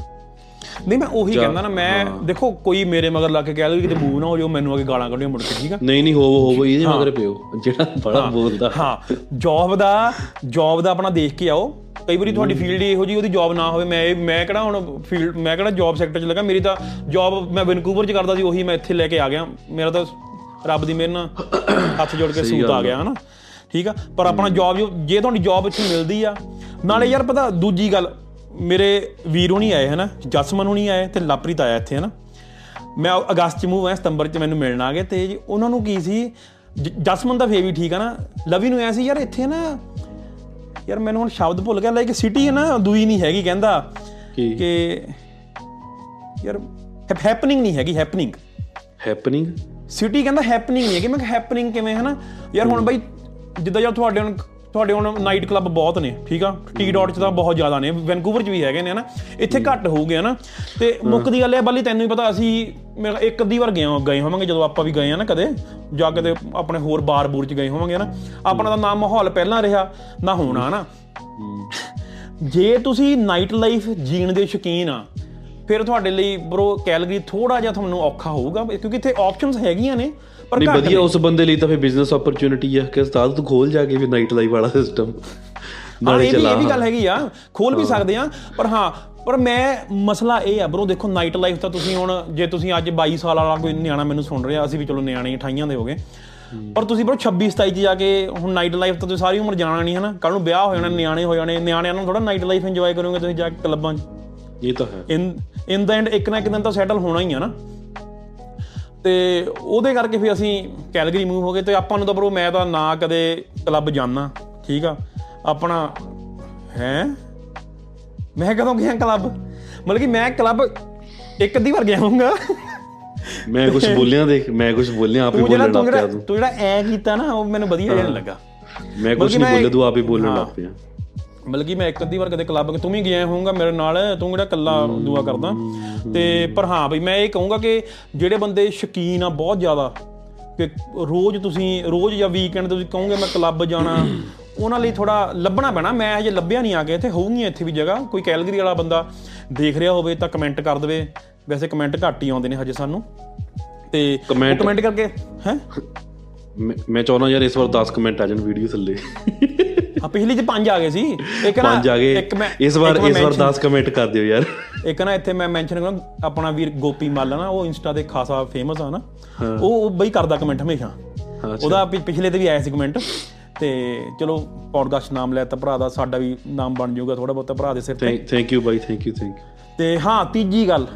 ਨਹੀਂ ਮੈਂ ਉਹੀ ਕਹਿੰਦਾ ਨਾ, ਮੈਂ ਦੇਖੋ ਕੋਈ ਮੇਰੇ ਮਗਰ ਲੱਗ ਕੇ ਕਹਿ ਲਓ ਕਿਤੇ ਮੂਵ ਨਾ ਹੋ ਜਾਓ, ਮੈਨੂੰ ਅੱਗੇ ਗਾਲਾਂ ਕੱਢਣੀਆਂ ਮੁੜ ਕੇ, ਠੀਕ ਆ। ਨਹੀਂ ਨਹੀਂ ਹੋਵੋ ਹੋਵੋ, ਇਹਦੇ ਮਗਰ ਪਿਓ ਜਿਹੜਾ ਬੜਾ ਬੋਲਦਾ। ਹਾਂ ਜੋਬ ਦਾ ਜੋਬ ਦਾ ਆਪਣਾ ਦੇਖ ਕੇ ਆਓ। ਕਈ ਵਾਰੀ ਤੁਹਾਡੀ ਫੀਲਡ ਇਹੋ ਜਿਹੀ, ਉਹਦੀ ਜੋਬ ਨਾ ਹੋਵੇ। ਮੈਂ ਮੈਂ ਕਿਹੜਾ ਹੁਣ ਫੀਲਡ, ਮੈਂ ਕਿਹੜਾ ਜੋਬ ਸੈਕਟਰ 'ਚ ਲੱਗਾ, ਮੇਰੀ ਤਾਂ ਜੋਬ ਮੈਂ ਵੈਨਕੂਵਰ 'ਚ ਕਰਦਾ ਸੀ, ਉਹੀ ਮੈਂ ਇੱਥੇ ਲੈ ਕੇ ਆ ਗਿਆ। ਮੇਰਾ ਤਾਂ ਰੱਬ ਦੀ ਮਿਹਰ ਨਾਲ ਹੱਥ ਜੋੜ ਕੇ ਸੂਤ ਆ ਗਿਆ, ਹੈ ਨਾ, ਠੀਕ ਆ। ਪਰ ਆਪਣਾ ਜੋਬ, ਜੇ ਤੁਹਾਡੀ ਜੋਬ ਇੱਥੇ ਮਿਲਦੀ ਆ ਨਾਲੇ ਯਾਰ ਪਤਾ, ਦੂਜੀ ਗੱਲ ਮੇਰੇ ਵੀਰ ਹੋਣੀ ਆਏ ਹੈ ਨਾ, ਜਸਮਨ ਹੋਣੀ ਆਏ ਅਤੇ ਲਾਪ੍ਰੀਤ ਆਇਆ ਇੱਥੇ ਹੈ ਨਾ। ਮੈਂ ਅਗਸਤ 'ਚ ਮੂਵ ਆਇਆ, ਸਤੰਬਰ 'ਚ ਮੈਨੂੰ ਮਿਲਣ ਆ ਗਏ। ਅਤੇ ਉਹਨਾਂ ਨੂੰ ਕੀ ਸੀ, ਜ ਜਸਮਨ ਤਾਂ ਫਿਰ ਵੀ ਠੀਕ ਆ ਨਾ, ਲਵੀ ਨੂੰ ਐਂ ਸੀ ਯਾਰ ਇੱਥੇ ਨਾ ਯਾਰ ਮੈਨੂੰ ਹੁਣ ਸ਼ਬਦ ਭੁੱਲ ਗਿਆ, ਲਾਈਕ ਸਿਟੀ ਹੈ ਨਾ ਦੂਈ ਨਹੀਂ ਹੈਗੀ, ਕਹਿੰਦਾ ਕਿ ਯਾਰ ਹੈਪਨਿੰਗ ਨਹੀਂ ਹੈਗੀ, ਹੈਪਨਿੰਗ ਹੈਪਨਿੰਗ ਸਿਟੀ ਕਹਿੰਦਾ ਹੈਪਨਿੰਗ ਨਹੀਂ ਹੈਗੀ। ਮੈਂ ਕਿਹਾ ਹੈਪਨਿੰਗ ਕਿਵੇਂ ਹੈ ਨਾ ਯਾਰ, ਹੁਣ ਬਾਈ ਜਿੱਦਾਂ ਯਾਰ ਤੁਹਾਡੇ ਹੁਣ ਤੁਹਾਡੇ ਹੁਣ ਨਾਈਟ ਕਲੱਬ ਬਹੁਤ ਨੇ, ਠੀਕ ਆ, ਟੀ ਡੋਟ 'ਚ ਤਾਂ ਬਹੁਤ ਜ਼ਿਆਦਾ ਨੇ, ਵੈਨਕੂਵਰ 'ਚ ਵੀ ਹੈਗੇ ਨੇ ਹੈ ਨਾ, ਇੱਥੇ ਘੱਟ ਹੋਊਗੇ ਹੈ ਨਾ। ਅਤੇ ਮੁੱਖ ਦੀ ਗੱਲ ਹੈ ਬਾਲੀ ਤੈਨੂੰ ਵੀ ਪਤਾ, ਅਸੀਂ ਮੈਂ ਇੱਕ ਅੱਧੀ ਵਾਰ ਗਏ ਗਏ ਹੋਵਾਂਗੇ, ਜਦੋਂ ਆਪਾਂ ਵੀ ਗਏ ਹਾਂ ਨਾ ਕਦੇ ਜਾ ਕੇ, ਆਪਣੇ ਹੋਰ ਬਾਰ ਬੂਰ 'ਚ ਗਏ ਹੋਵਾਂਗੇ ਹੈ ਨਾ। ਆਪਣਾ ਤਾਂ ਨਾ ਮਾਹੌਲ ਪਹਿਲਾਂ ਰਿਹਾ ਨਾ ਹੋਣਾ ਹੈ ਨਾ। ਜੇ ਤੁਸੀਂ ਨਾਈਟ ਲਾਈਫ ਜੀਣ ਦੇ ਸ਼ੌਕੀਨ ਆ ਫਿਰ ਤੁਹਾਡੇ ਲਈ ਬਰੋ ਕੈਲਗਰੀ ਥੋੜ੍ਹਾ ਜਿਹਾ ਤੁਹਾਨੂੰ ਔਖਾ ਹੋਊਗਾ, ਕਿਉਂਕਿ ਇੱਥੇ ਆਪਸ਼ਨਸ ਹੈਗੀਆਂ ਨੇ। ਪਰ ਵਧੀਆ ਉਸ ਬੰਦੇ ਲਈ ਤਾਂ ਫਿਰ ਬਿਜ਼ਨਸ ਓਪਰਚੁਨਿਟੀ ਆ ਕਿ ਉਸਤਾਦ ਤੂੰ ਖੋਲ ਜਾ ਕੇ ਵੀ ਨਾਈਟ ਲਾਈਫ ਵਾਲਾ ਸਿਸਟਮ ਨਾਲ ਇਹ ਵੀ ਗੱਲ ਹੈਗੀ ਆ, ਖੋਲ੍ਹ ਵੀ ਸਕਦੇ ਹਾਂ। ਪਰ ਹਾਂ, ਪਰ ਮੈਂ ਮਸਲਾ ਇਹ ਆ ਬਰੋ, ਦੇਖੋ ਨਾਈਟ ਲਾਈਫ ਤਾਂ ਤੁਸੀਂ ਹੁਣ ਜੇ ਤੁਸੀਂ ਅੱਜ ਬਾਈ ਸਾਲ ਵਾਲਾ ਕੋਈ ਨਿਆਣਾ ਮੈਨੂੰ ਸੁਣ ਰਿਹਾ, ਅਸੀਂ ਵੀ ਚਲੋ ਨਿਆਣੇ ਅਠਾਈਆਂ ਦੇ ਹੋ ਗਏ, ਪਰ ਤੁਸੀਂ ਬਰੋ ਛੱਬੀ ਸਤਾਈ 'ਚ ਜਾ ਕੇ ਹੁਣ ਨਾਈਟ ਲਾਈਫ ਤਾਂ ਤੁਸੀਂ ਸਾਰੀ ਉਮਰ ਜਾਣਾ ਨਹੀਂ ਹੈ ਨਾ। ਕੱਲ੍ਹ ਨੂੰ ਵਿਆਹ ਹੋ ਜਾਣਾ, ਨਿਆਣੇ ਹੋ ਜਾਣੇ, ਨਿਆਣਿਆਂ ਨੂੰ ਥੋੜ੍ਹਾ ਨਾਈਟ ਲਾਈਫ ਇੰਜੋਏ ਕਰੋਗੇ ਤੁਸੀਂ ਜਾ ਕੇ ਕਲੱਬਾਂ 'ਚ। ਇਹ ਤਾਂ ਹੈ, ਇਨ ਇਨ ਦਾ ਐਂਡ ਇੱਕ ਨਾ ਇੱਕ ਦਿਨ ਤਾਂ ਸੈਟਲ ਹੋਣਾ ਹੀ ਆ ਨਾ। ਅਤੇ ਉਹਦੇ ਕਰਕੇ ਫਿਰ ਅਸੀਂ ਕੈਲਗਰੀ ਮੂਵ ਹੋ ਗਏ। ਅਤੇ ਆਪਾਂ ਨੂੰ ਤਾਂ ਬਰੋ, ਮੈਂ ਤਾਂ ਨਾ ਕਦੇ ਕਲੱਬ ਜਾਂਦਾ, ਠੀਕ ਆ ਆਪਣਾ ਹੈਂ, ਮੈਂ ਕਦੋਂ ਗਿਆ ਕਲੱਬ, ਮਤਲਬ ਕਿ ਮੈਂ ਕਲੱਬ ਇੱਕ ਅੱਧੀ ਵਾਰ ਗਿਆ ਹੋਊਂਗਾ। ਮੈਂ ਕੁਛ ਬੋਲਿਆ ਦੇਖ, ਮੈਂ ਕੁਛ ਬੋਲਿਆ ਆਪ ਹੀ ਬੋਲਣ ਲੱਗ ਪਿਆ। ਤੂੰ ਜਿਹੜਾ ਐਂ ਕੀਤਾ ਨਾ ਉਹ ਮੈਨੂੰ ਵਧੀਆ ਜਿਹਾ ਲੱਗਾ। ਮੈਂ ਕੁਛ ਨਹੀਂ ਬੋਲਿਆ, ਤੂੰ ਆਪ ਹੀ ਬੋਲਣ ਲੱਗ ਪਿਆ। ਮਤਲਬ ਕਿ ਮੈਂ ਇੱਕ ਅੱਧੀ ਵਾਰ ਕਦੇ ਕਲੱਬ, ਤੂੰ ਵੀ ਗਿਆ ਹੋਊਂਗਾ ਮੇਰੇ ਨਾਲ, ਤੂੰ ਕਿਹੜਾ ਇਕੱਲਾ ਦੁਆ ਕਰਦਾ। ਅਤੇ ਪਰ ਹਾਂ ਬਈ ਮੈਂ ਇਹ ਕਹੂੰਗਾ ਕਿ ਜਿਹੜੇ ਬੰਦੇ ਸ਼ੌਕੀਨ ਆ ਬਹੁਤ ਜ਼ਿਆਦਾ, ਕਿ ਰੋਜ਼ ਤੁਸੀਂ ਰੋਜ਼ ਜਾਂ ਵੀਕਐਂਡ ਤੁਸੀਂ ਕਹੋਗੇ ਮੈਂ ਕਲੱਬ ਜਾਣਾ, ਉਹਨਾਂ ਲਈ ਥੋੜ੍ਹਾ ਲੱਭਣਾ ਪੈਣਾ। ਮੈਂ ਹਜੇ ਲੱਭਿਆ ਨਹੀਂ ਆ ਕੇ, ਇੱਥੇ ਹੋਊਗੀਆਂ ਇੱਥੇ ਵੀ ਜਗ੍ਹਾ। ਕੋਈ ਕੈਲਗਰੀ ਵਾਲਾ ਬੰਦਾ ਦੇਖ ਰਿਹਾ ਹੋਵੇ ਤਾਂ ਕਮੈਂਟ ਕਰ ਦੇਵੇ, ਵੈਸੇ ਕਮੈਂਟ ਘੱਟ ਹੀ ਆਉਂਦੇ ਨੇ ਹਜੇ ਸਾਨੂੰ। ਅਤੇ ਕਮੈਂਟ ਕਮੈਂਟ ਕਰਕੇ ਹੈਂ, ਮੈਂ ਮੈਂ ਚਾਹੁੰਦਾ ਯਾਰ ਇਸ ਵਾਰ ਦਸ ਕਮੈਂਟ ਆ ਜਾਣ ਵੀਡੀਓ ਥੱਲੇ। ਹਾਂ ਪਿਛਲੀ 'ਚ ਪੰਜ ਆ ਗਏ ਸੀ, ਇੱਕ ਨਾ ਇੱਕ ਮੈਂ ਇਸ ਵਾਰ ਇਸ ਵਾਰ ਦਸ ਕਮੈਂਟ ਕਰ ਦਿਓ ਯਾਰ। ਇੱਕ ਨਾ ਇੱਥੇ ਮੈਂ ਮੈਂਸ਼ਨ ਕਰਾਂ ਆਪਣਾ ਵੀਰ ਗੋਪੀ ਮਾਲਾ ਨਾ, ਉਹ ਇੰਸਟਾ 'ਤੇ ਖਾਸਾ ਫੇਮਸ ਆ ਨਾ, ਉਹ ਬਈ ਕਰਦਾ ਕਮੈਂਟ ਹਮੇਸ਼ਾ। ਉਹਦਾ ਪਿਛਲੇ 'ਤੇ ਵੀ ਆਇਆ ਸੀ ਕਮੈਂਟ, ਅਤੇ ਚਲੋ ਪੌਡਕਾਸਟ ਨਾਮ ਲੈ ਤਾਂ ਭਰਾ ਦਾ, ਸਾਡਾ ਵੀ ਨਾਮ ਬਣ ਜਾਊਗਾ ਥੋੜ੍ਹਾ ਬਹੁਤਾ ਭਰਾ ਦੇ ਸਿਰ 'ਤੇ। ਥੈਂਕ ਯੂ ਬਾਈ, ਥੈਂਕ ਯੂ ਥੈਂਕ ਯੂ। ਅਤੇ ਹਾਂ ਤੀਜੀ ਗੱਲ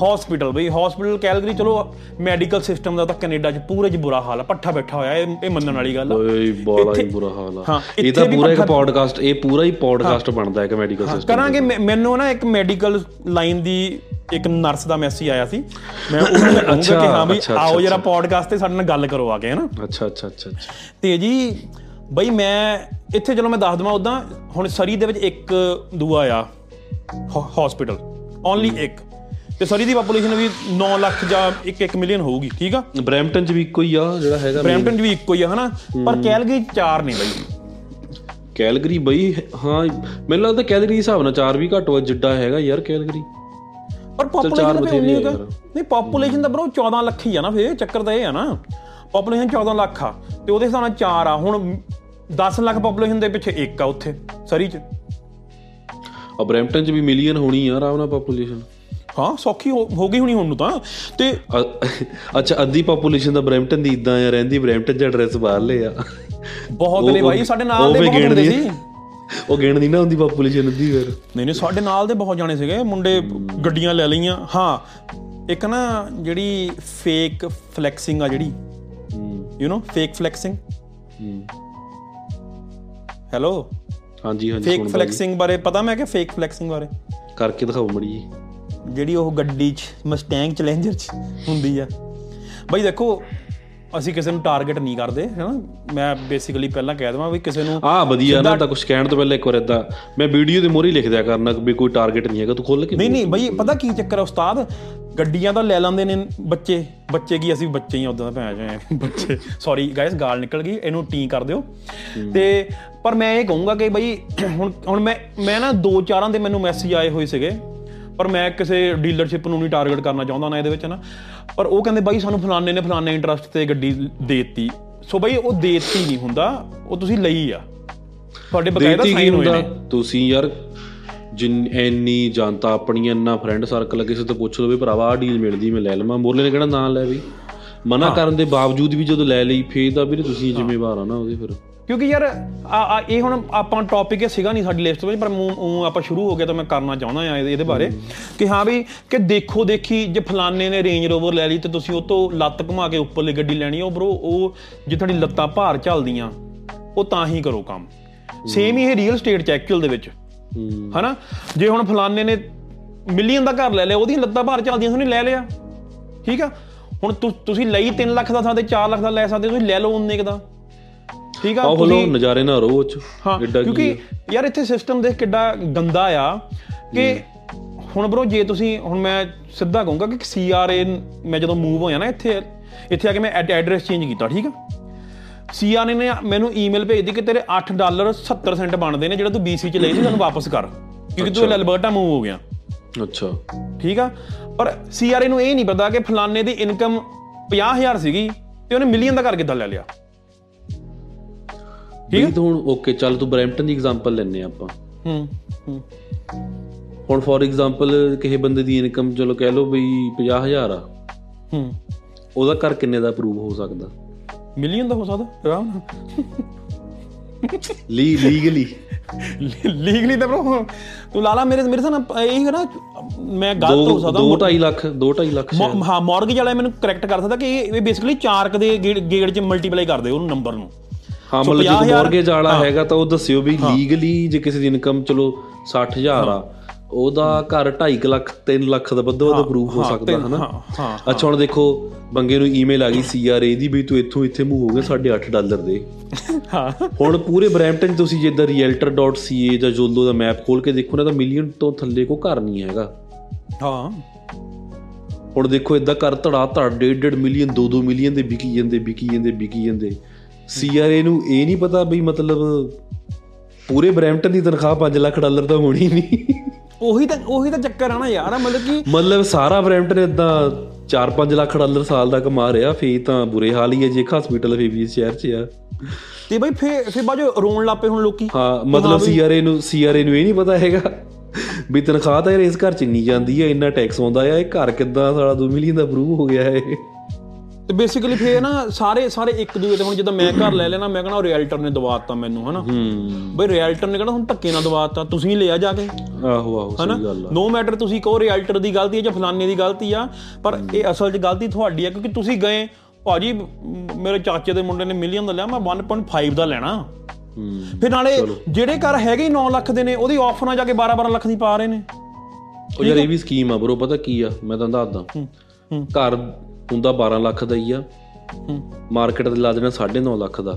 ਹੋਸਪਿਟਲ ਬਈ, ਹੋਸਪਿਟਲ ਕੈਲਗਰੀ, ਚਲੋ ਮੈਡੀਕਲ ਸਿਸਟਮ ਦਾ ਤਾਂ ਕੈਨੇਡਾ 'ਚ ਪੂਰੇ 'ਚ ਬੁਰਾ ਹਾਲ ਆ, ਪੱਠਾ ਬੈਠਾ ਹੋਇਆ, ਇਹ ਇਹ ਮੰਨਣ ਵਾਲੀ ਗੱਲ ਆ, ਬੜਾ ਹੀ ਬੁਰਾ ਹਾਲ ਆ। ਹਾਂ ਇਹ ਤਾਂ ਪੂਰਾ ਇੱਕ ਪੌਡਕਾਸਟ, ਇਹ ਪੂਰਾ ਹੀ ਪੌਡਕਾਸਟ ਬਣਦਾ ਇੱਕ ਮੈਡੀਕਲ ਸਿਸਟਮ ਕਰਾਂਗੇ। ਮੈਨੂੰ ਨਾ ਇੱਕ ਮੈਡੀਕਲ ਲਾਈਨ ਦੀ ਇੱਕ ਨਰਸ ਦਾ ਮੈਸੇਜ ਆਇਆ ਸੀ, ਮੈਂ ਉਹਨੂੰ ਕਹੂੰਗਾ ਕਿ ਹਾਂ ਬਈ ਆਓ ਜਰਾ ਪੌਡਕਾਸਟ 'ਤੇ ਸਾਡੇ ਨਾਲ ਗੱਲ ਕਰੋ ਆ ਕੇ ਹੈ ਨਾ। ਅੱਛਾ ਅੱਛਾ ਅੱਛਾ ਅੱਛਾ। ਅਤੇ ਜੀ ਬਈ ਮੈਂ ਇੱਥੇ ਚਲੋ ਮੈਂ ਦੱਸ ਦੇਵਾਂ, ਉੱਦਾਂ ਹੁਣ ਸਰੀ ਦੇ ਵਿੱਚ ਇੱਕ ਦੂਆ ਆ ਹੋਸਪਿਟਲ, ਓਨਲੀ ਇੱਕ, ਅਤੇ ਸਰੀ ਦੀ ਪਾਪੂਲੇਸ਼ਨ ਵੀ ਨੌ ਲੱਖ ਜਾਂ ਇੱਕ ਇੱਕ ਮਿਲੀਅਨ ਹੋਊਗੀ, ਠੀਕ ਆ। ਬਰੈਂਪਟਨ 'ਚ ਵੀ ਇੱਕੋ ਹੀ ਆ ਜਿਹੜਾ ਹੈਗਾ, ਬਰੈਂਪਟਨ 'ਚ ਵੀ ਇੱਕੋ ਹੀ ਆ ਹੈ ਨਾ, ਪਰ ਕੈਲਗਰੀ ਚਾਰ ਨੇ ਬਾਈ। ਕੈਲਗਰੀ ਬਈ ਹਾਂ ਮੈਨੂੰ ਲੱਗਦਾ ਕੈਲਗਰੀ ਹਿਸਾਬ ਨਾਲ ਚਾਰ ਵੀ ਘੱਟ ਹੋਇਆ ਜਿੱਡਾ ਹੈਗਾ ਯਾਰ ਕੈਲਗਰੀ। ਪਰ ਪਾਪੂਲੇਸ਼ਨ ਨਹੀਂ, ਪਾਪੂਲੇਸ਼ਨ ਤਾਂ ਬਰੋ ਚੌਦਾਂ ਲੱਖ ਹੀ ਆ ਨਾ, ਫਿਰ ਚੱਕਰ ਤਾਂ ਇਹ ਆ ਨਾ, ਪਾਪੂਲੇਸ਼ਨ ਚੌਦਾਂ ਲੱਖ ਆ ਅਤੇ ਉਹਦੇ ਹਿਸਾਬ ਨਾਲ ਚਾਰ ਆ। ਹੁਣ ਦਸ ਲੱਖ ਪਾਪੂਲੇਸ਼ਨ ਦੇ ਪਿੱਛੇ ਇੱਕ ਆ ਉੱਥੇ ਸਰੀ 'ਚ। ਬਰੈਂਪਟਨ 'ਚ ਵੀ ਮਿਲੀਅਨ ਹੋਣੀ ਆ ਆਰਾਮ ਨਾਲ ਪਾਪੂਲੇਸ਼ਨ। ਹਾਂ ਸੌਖੀ ਹੋ ਹੋ ਗਈ ਹੋਣੀ ਹੁਣ ਨੂੰ ਤਾਂ। ਅਤੇ ਅੱਛਾ ਅੱਧੀ ਪਾਪੂਲੇਸ਼ਨ ਤਾਂ ਬਰੈਂਪਟਨ ਦੀ ਇੱਦਾਂ ਆ, ਰਹਿੰਦੀ ਬਰੈਂਪਟਨ 'ਚ, ਐਡਰੈਸ ਬਾਹਰਲੇ ਆ ਬਹੁਤ ਨੇ ਬਾਈ ਸਾਡੇ ਨਾਲ ਦੇ, ਬਹੁਤ ਹੁੰਦੇ ਸੀ। ਉਹ ਗਿਣ ਨਹੀਂ ਨਾ ਹੁੰਦੀ ਪਾਪੂਲੇਸ਼ਨ ਅੱਧੀ ਫਿਰ। ਨਹੀਂ ਨਹੀਂ ਸਾਡੇ ਨਾਲ ਦੇ ਬਹੁਤ ਜਾਣੇ ਸੀਗੇ ਮੁੰਡੇ, ਗੱਡੀਆਂ ਲੈ ਲਈਆਂ। ਹਾਂ ਇੱਕ ਨਾ ਜਿਹੜੀ ਫੇਕ ਫਲੈਕਸਿੰਗ ਆ ਜਿਹੜੀ, you know fake flexing, hello ਹਾਂਜੀ ਹਾਂਜੀ, ਫੇਕ ਫਲੈਕਸਿੰਗ ਬਾਰੇ ਪਤਾ ਮੈਂ, ਕਿ ਫੇਕ ਫਲੈਕਸਿੰਗ ਬਾਰੇ ਕਰਕੇ ਦਿਖਾਓ ਮਾੜੀ ਜੀ। ਜਿਹੜੀ ਉਹ ਗੱਡੀ 'ਚ ਮਸਟੈਂਗ ਚੈਲੇਂਜਰ 'ਚ ਹੁੰਦੀ ਆ ਬਈ। ਦੇਖੋ ਅਸੀਂ ਕਿਸੇ ਨੂੰ ਟਾਰਗੇਟ ਨਹੀਂ ਕਰਦੇ ਹੈ ਨਾ, ਮੈਂ ਬੇਸਿਕਲੀ ਪਹਿਲਾਂ ਕਹਿ ਦੇਵਾਂ ਵੀ ਕਿਸੇ ਨੂੰ ਆਹ ਵਧੀਆ ਨਾ ਤਾਂ ਕੁਛ ਕਹਿਣ ਤੋਂ ਪਹਿਲਾਂ ਇੱਕ ਵਾਰ ਇੱਦਾਂ ਮੈਂ ਵੀਡੀਓ ਦੇ ਮੋਹਰੇ ਲਿਖ ਦਿਆ ਕਰਨਾ ਵੀ ਕੋਈ ਟਾਰਗੇਟ ਨਹੀਂ ਹੈਗਾ, ਤੂੰ ਖੁੱਲ੍ਹ ਕੇ। ਨਹੀਂ ਨਹੀਂ ਬਈ ਪਤਾ ਕੀ ਚੱਕਰ ਆ ਉਸਤਾਦ, ਗੱਡੀਆਂ ਤਾਂ ਲੈ ਲੈਂਦੇ ਨੇ ਬੱਚੇ, ਬੱਚੇ ਕੀ ਅਸੀਂ ਬੱਚੇ ਹੀ ਉੱਦਾਂ ਦਾ ਭੈਣ ਬੱਚੇ, ਸੋਰੀ ਗਾਇਸ ਗਾਲ ਨਿਕਲ ਗਈ, ਇਹਨੂੰ ਟੀ ਕਰ ਦਿਓ। ਅਤੇ ਪਰ ਮੈਂ ਇਹ ਕਹੂੰਗਾ ਕਿ ਬਈ ਹੁਣ ਹੁਣ ਮੈਂ ਮੈਂ ਨਾ ਦੋ ਚਾਰਾਂ ਦੇ ਮੈਨੂੰ ਮੈਸੇਜ ਆਏ ਹੋਏ ਸੀਗੇ, ਪਰ ਮੈਂ ਕਿਸੇ ਡੀਲਰਸ਼ਿਪ ਨੂੰ ਨਹੀਂ ਟਾਰਗੇਟ ਕਰਨਾ ਚਾਹੁੰਦਾ ਨਾ ਇਹਦੇ ਵਿੱਚ ਨਾ। ਪਰ ਉਹ ਕਹਿੰਦੇ ਬਾਈ ਸਾਨੂੰ ਫਲਾਣੇ ਨੇ ਫਲਾਣੇ ਇੰਟਰਸਟ 'ਤੇ ਗੱਡੀ ਦੇ ਦਿੱਤੀ। ਸੋ ਬਾਈ ਉਹ ਦੇ ਦਿੱਤੀ ਨਹੀਂ ਹੁੰਦਾ, ਉਹ ਤੁਸੀਂ ਲਈ ਆ, ਤੁਹਾਡੇ ਬਕਾਇਦਾ ਸਾਈਨ ਹੋਏ ਨੇ। ਤੁਸੀਂ ਯਾਰ ਜਿੰਨੀ ਇੰਨੀ ਜਨਤਾ ਆਪਣੀ, ਇੰਨਾ ਫਰੈਂਡ ਸਰਕਲ, ਕਿਸੇ ਤੋਂ ਪੁੱਛ ਲਓ ਵੀ ਭਰਾਵਾ ਆਹ ਡੀਲ ਮਿਲਦੀ ਮੈਂ ਲੈ ਲਵਾਂ, ਮੋਰਲੇ ਨੇ ਕਿਹੜਾ ਨਾਂ ਲੈ ਵੀ, ਮਨਾ ਕਰਨ ਦੇ ਬਾਵਜੂਦ ਵੀ ਜਦੋਂ ਲੈ ਲਈ ਫਿਰ ਤਾਂ ਵੀਰੇ ਤੁਸੀਂ ਜ਼ਿੰਮੇਵਾਰ ਆ ਨਾ ਉਹਦੇ ਫਿਰ। ਕਿਉਂਕਿ ਯਾਰ ਇਹ ਹੁਣ ਆਪਾਂ ਟੌਪਿਕ ਇਹ ਸੀਗਾ ਨਹੀਂ ਸਾਡੀ ਲਿਸਟ ਵਿੱਚ, ਪਰ ਉਹ ਆਪਾਂ ਸ਼ੁਰੂ ਹੋ ਗਿਆ ਤਾਂ ਮੈਂ ਕਰਨਾ ਚਾਹੁੰਦਾ ਆ ਇਹਦੇ ਬਾਰੇ ਕਿ ਹਾਂ ਵੀ ਕਿ ਦੇਖੋ ਦੇਖੀ ਜੇ ਫਲਾਨੇ ਨੇ ਰੇਂਜ ਰੋਵਰ ਲੈ ਲਈ ਤੇ ਤੁਸੀਂ ਉਹ ਤੋਂ ਲੱਤ ਘੁਮਾ ਕੇ ਉੱਪਰਲੀ ਗੱਡੀ ਲੈਣੀ ਆ, ਉਹ ਬਰੋ ਉਹ ਜੇ ਤੁਹਾਡੀ ਲੱਤਾਂ ਭਾਰ ਚੱਲਦੀਆਂ ਉਹ ਤਾਂ ਹੀ ਕਰੋ ਕੰਮ। ਸੇਮ ਹੀ ਇਹ ਰੀਅਲ ਸਟੇਟ ਚ ਐਕਚੁਅਲ ਦੇ ਵਿੱਚ ਹੈ ਨਾ, ਜੇ ਹੁਣ ਫਲਾਨੇ ਨੇ ਮਿਲੀਅਨ ਦਾ ਘਰ ਲੈ ਲਿਆ ਉਹਦੀਆਂ ਲੱਤਾਂ ਭਾਰ ਚੱਲਦੀਆਂ ਉਹਨੇ ਲੈ ਲਿਆ, ਠੀਕ ਆ। ਹੁਣ ਤੁਸੀਂ ਲਈ ਤਿੰਨ ਲੱਖ ਦਾ ਥਾਂ ਤੇ ਚਾਰ ਲੱਖ ਦਾ ਲੈ ਸਕਦੇ, ਤੁਸੀਂ ਲੈ ਲਓ ਉਨੇ ਕੁ ਦਾ, ਠੀਕ ਆ। ਤੁਸੀਂ ਨਜ਼ਾਰੇ ਨਾਲ ਰਹੋ ਹਾਂ, ਕਿਉਂਕਿ ਯਾਰ ਇੱਥੇ ਸਿਸਟਮ ਦੇਖ ਕਿੱਡਾ ਗੰਦਾ ਆ ਕਿ ਹੁਣ ਬਰੋ ਜੇ ਤੁਸੀਂ ਹੁਣ ਮੈਂ ਸਿੱਧਾ ਕਹੂੰਗਾ ਕਿ ਸੀ ਆਰ ਏ ਮੈਂ ਜਦੋਂ ਮੂਵ ਹੋਇਆ ਨਾ ਇੱਥੇ ਇੱਥੇ ਆ ਕੇ ਮੈਂ ਐਡਰੈਸ ਚੇਂਜ ਕੀਤਾ, ਠੀਕ ਆ। ਸੀ ਆਰ ਏ ਨੇ ਮੈਨੂੰ ਈਮੇਲ ਭੇਜ ਦਿੱਤੀ ਕਿ ਤੇਰੇ ਅੱਠ ਡਾਲਰ ਸੱਤਰ ਸੈਂਟ ਬਣਦੇ ਨੇ ਜਿਹੜਾ ਤੂੰ ਬੀ ਸੀ ਚ ਲਈ ਸੀ, ਤੁਹਾਨੂੰ ਵਾਪਸ ਕਰ ਕਿਉਂਕਿ ਤੂੰ ਅਲਬਰਟਾ ਮੂਵ ਹੋ ਗਿਆ। ਅੱਛਾ, ਠੀਕ ਆ। ਪਰ ਸੀ ਆਰ ਏ ਨੂੰ ਇਹ ਨਹੀਂ ਪਤਾ ਕਿ ਫਲਾਨੇ ਦੀ ਇਨਕਮ ਪੰਜਾਹ ਹਜ਼ਾਰ ਸੀਗੀ ਤੇ ਉਹਨੇ ਮਿਲੀਅਨ ਦਾ ਘਰ ਕਿੱਦਾਂ ਲੈ ਲਿਆ। ਠੀਕ ਹੁਣ ਓਕੇ ਚੱਲ ਤੂੰ ਬਰੈਂਪਟਨ ਦੀ ਐਗਜ਼ਾਮਪਲ ਲੈਂਦੇ ਹਾਂ ਆਪਾਂ। ਹੂੰ ਹੂੰ ਹੁਣ ਫੋਰ ਐਗਜ਼ਾਮਪਲ ਕਿਸੇ ਬੰਦੇ ਦੀ ਇਨਕਮ ਚਲੋ ਕਹਿ ਲਓ ਬਈ ਪੰਜਾਹ ਹਜ਼ਾਰ ਆ, ਹੂੰ ਉਹਦਾ ਘਰ ਕਿੰਨੇ ਦਾ ਅਪਰੂਵ ਹੋ ਸਕਦਾ? ਮਿਲੀਅਨ ਦਾ ਹੋ ਸਕਦਾ ਆਰਾਮ ਨਾਲ ਲੀਗਲੀ ਲੀਗਲੀ ਤਾਂ ਬਰੋ ਤੂੰ ਲਾਲਾ ਮੇਰੇ ਮੇਰੇ ਸਾਨ ਇਹੀ ਨਾ ਮੈਂ ਗਲਤ ਹੋ ਸਕਦਾ। ਦੋ ਢਾਈ ਲੱਖ ਦੋ ਢਾਈ ਲੱਖ ਹਾਂ ਮੋਰਗੇਜ ਵਾਲਾ ਮੈਨੂੰ ਕਰੈਕਟ ਕਰ ਸਕਦਾ ਕਿ ਇਹ ਬੇਸਿਕਲੀ ਚਾਰਕ ਦੇ ਗੇੜ ਚ ਮਲਟੀਪਲਾਈ ਕਰਦੇ ਉਹਨੂੰ ਨੰਬਰ ਨੂੰ। ਹਾਂ ਮਤਲਬ ਜੇ ਮੋਰਗੇਜ ਵਾਲਾ ਹੈਗਾ ਤਾਂ ਉਹ ਦੱਸਿਓ ਵੀ ਲੀਗਲੀ ਜੇ ਕਿਸੇ ਦੀ ਇਨਕਮ ਚਲੋ ਸੱਠ ਹਜ਼ਾਰ ਆ ਉਹਦਾ ਘਰ ਢਾਈ ਕੁ ਲੱਖ ਤਿੰਨ ਲੱਖ ਦਾ ਵੱਧੋ ਵੱਧ ਅਪਰੂਵ ਹੋ ਸਕਦਾ ਹੈ ਨਾ। ਅੱਛਾ ਹੁਣ ਦੇਖੋ ਬੰਗੇ ਨੂੰ ਈਮੇਲ ਆ ਗਈ ਸੀ ਯਾਰ ਇਹਦੀ ਵੀ ਤੂੰ ਇੱਥੋਂ ਇੱਥੇ ਮੂਵ ਹੋ ਗਿਆ ਸਾਢੇ ਅੱਠ ਡਾਲਰ ਦੇ। ਹੁਣ ਪੂਰੇ ਬਰੈਂਪਟਨ ਤੁਸੀਂ ਜਿੱਦਾਂ ਰੀਅਲਟਰ ਡੋਟ ਸੀ ਏ ਜਾਂ ਜੋਲੋ ਦਾ ਮੈਪ ਖੋਲ ਕੇ ਦੇਖੋ ਨਾ ਤਾਂ ਮਿਲੀਅਨ ਤੋਂ ਥੱਲੇ ਕੋ ਘਰ ਨਹੀਂ ਹੈਗਾ। ਹਾਂ ਹੁਣ ਦੇਖੋ ਇੱਦਾਂ ਘਰ ਧੜਾ ਧੜ ਡੇਢ ਡੇਢ ਮਿਲੀਅਨ ਦੋ ਦੋ ਮਿਲੀਅਨ ਦੇ ਵਿਕੀ ਜਾਂਦੇ ਵਿਕੀ ਜਾਂਦੇ ਵਿਕੀ ਜਾਂਦੇ। ਸੀ ਆਰ ਏ ਨੂੰ ਇਹ ਨਹੀਂ ਪਤਾ ਬਈ ਮਤਲਬ ਪੂਰੇ ਬਰੈਂਪਟਨ ਦੀ ਤਨਖਾਹ ਪੰਜ ਲੱਖ ਡਾਲਰ ਤਾਂ ਹੋਣੀ ਨਹੀਂ। ਉਹੀ ਤਾਂ ਉਹੀ ਤਾਂ ਚੱਕਰ ਆ ਨਾ ਯਾਰ, ਮਤਲਬ ਕਿ ਮਤਲਬ ਸਾਰਾ ਬਰੈਂਪਟਨ ਇੱਦਾਂ ਚਾਰ ਪੰਜ ਲੱਖ ਡਾਲਰ ਸਾਲ ਦਾ ਕਮਾ ਰਿਹਾ, ਫੇਰ ਤਾਂ ਬੁਰੇ ਹਾਲ ਹੀ ਹੈ। ਜੇ ਹਸਪੀਟਲ ਫੇਰ ਵੀ ਸ਼ਹਿਰ ਚ ਆ ਤੇ ਬਈ ਫੇਰ ਫੇਰ ਬਾਅਦ ਚੋਂ ਰੋਣ ਲੱਗ ਪਏ ਹੁਣ ਲੋਕੀ। ਹਾਂ ਮਤਲਬ ਸੀ ਆਰ ਏ ਨੂੰ ਸੀ ਆਰ ਏ ਨੂੰ ਇਹ ਨਹੀਂ ਪਤਾ ਹੈਗਾ ਵੀ ਤਨਖਾਹ ਤਾਂ ਯਾਰ ਇਸ ਘਰ ਚ ਇੰਨੀ ਜਾਂਦੀ ਹੈ, ਇੰਨਾ ਟੈਕਸ ਆਉਂਦਾ ਆ, ਇਹ ਘਰ ਕਿੱਦਾਂ ਸਾਡਾ ਦੋ ਮਿਲੀਅਨ ਦਾ ਅਪਰੂਵ ਹੋ ਗਿਆ ਹੈ। ਤੇ ਬੇਸਿਕਲੀ ਫਿਰ ਨਾ ਸਾਰੇ ਸਾਰੇ ਇੱਕ ਦੂਜੇ ਦੇ ਹੁਣ ਜਿੱਦਾਂ ਮੈਂ ਘਰ ਲੈ ਲੈਣਾ ਮੈਂ ਕਹਿਣਾ ਉਹ ਰਿਐਲਟਰ ਨੇ ਦਵਾ ਦਿੱਤਾ ਮੈਨੂੰ ਹੈ ਨਾ ਬਈ ਰਿਐਲਟਰ ਨੇ ਕਹਿਣਾ ਹੁਣ ਧੱਕੇ ਨਾਲ ਦਵਾ ਦਿੱਤਾ ਤੁਸੀਂ ਲਿਆ ਜਾ ਕੇ। ਆਹੋ ਆਹੋ ਹੈ ਨਾ, ਨੋ ਮੈਟਰ ਤੁਸੀਂ ਕਹੋ ਰਿਐਲਟਰ ਦੀ ਗਲਤੀ ਹੈ ਜਾਂ ਫਲਾਨੇ ਦੀ ਗਲਤੀ ਆ, ਪਰ ਇਹ ਅਸਲ 'ਚ ਗਲਤੀ ਤੁਹਾਡੀ ਆ ਕਿਉਂਕਿ ਤੁਸੀਂ ਗਏ ਭਾਅ ਜੀ ਮੇਰੇ ਚਾਚੇ ਦੇ ਮੁੰਡੇ ਨੇ ਮਿਲੀਅਨ ਦਾ ਲਿਆ ਮੈਂ ਵਨ ਪੁਆਇੰਟ ਫਾਈਵ ਦਾ ਲੈਣਾ। ਫਿਰ ਨਾਲੇ ਜਿਹੜੇ ਘਰ ਹੈਗੇ ਨੌ ਲੱਖ ਦੇ ਨੇ ਉਹਦੀ ਆਫਰ ਨਾਲ ਜਾ ਕੇ ਬਾਰਾਂ ਬਾਰਾਂ ਲੱਖ ਦੀ ਪਾ ਰਹੇ ਨੇ। ਉਹ ਯਾਰ ਇਹ ਵੀ ਸਕੀਮ ਆ ਬਰੋ, ਪਤਾ ਕੀ ਆ ਮੈਂ ਤੁਹਾਨੂੰ ਦੱਸਦਾ, ਘਰ ਹੁੰਦਾ ਬਾਰਾਂ ਲੱਖ ਦਾ ਹੀ ਆ, ਮਾਰਕੀਟ ਤੇ ਲਾ ਦੇਣਾ ਸਾਢੇ ਨੌ ਲੱਖ ਦਾ,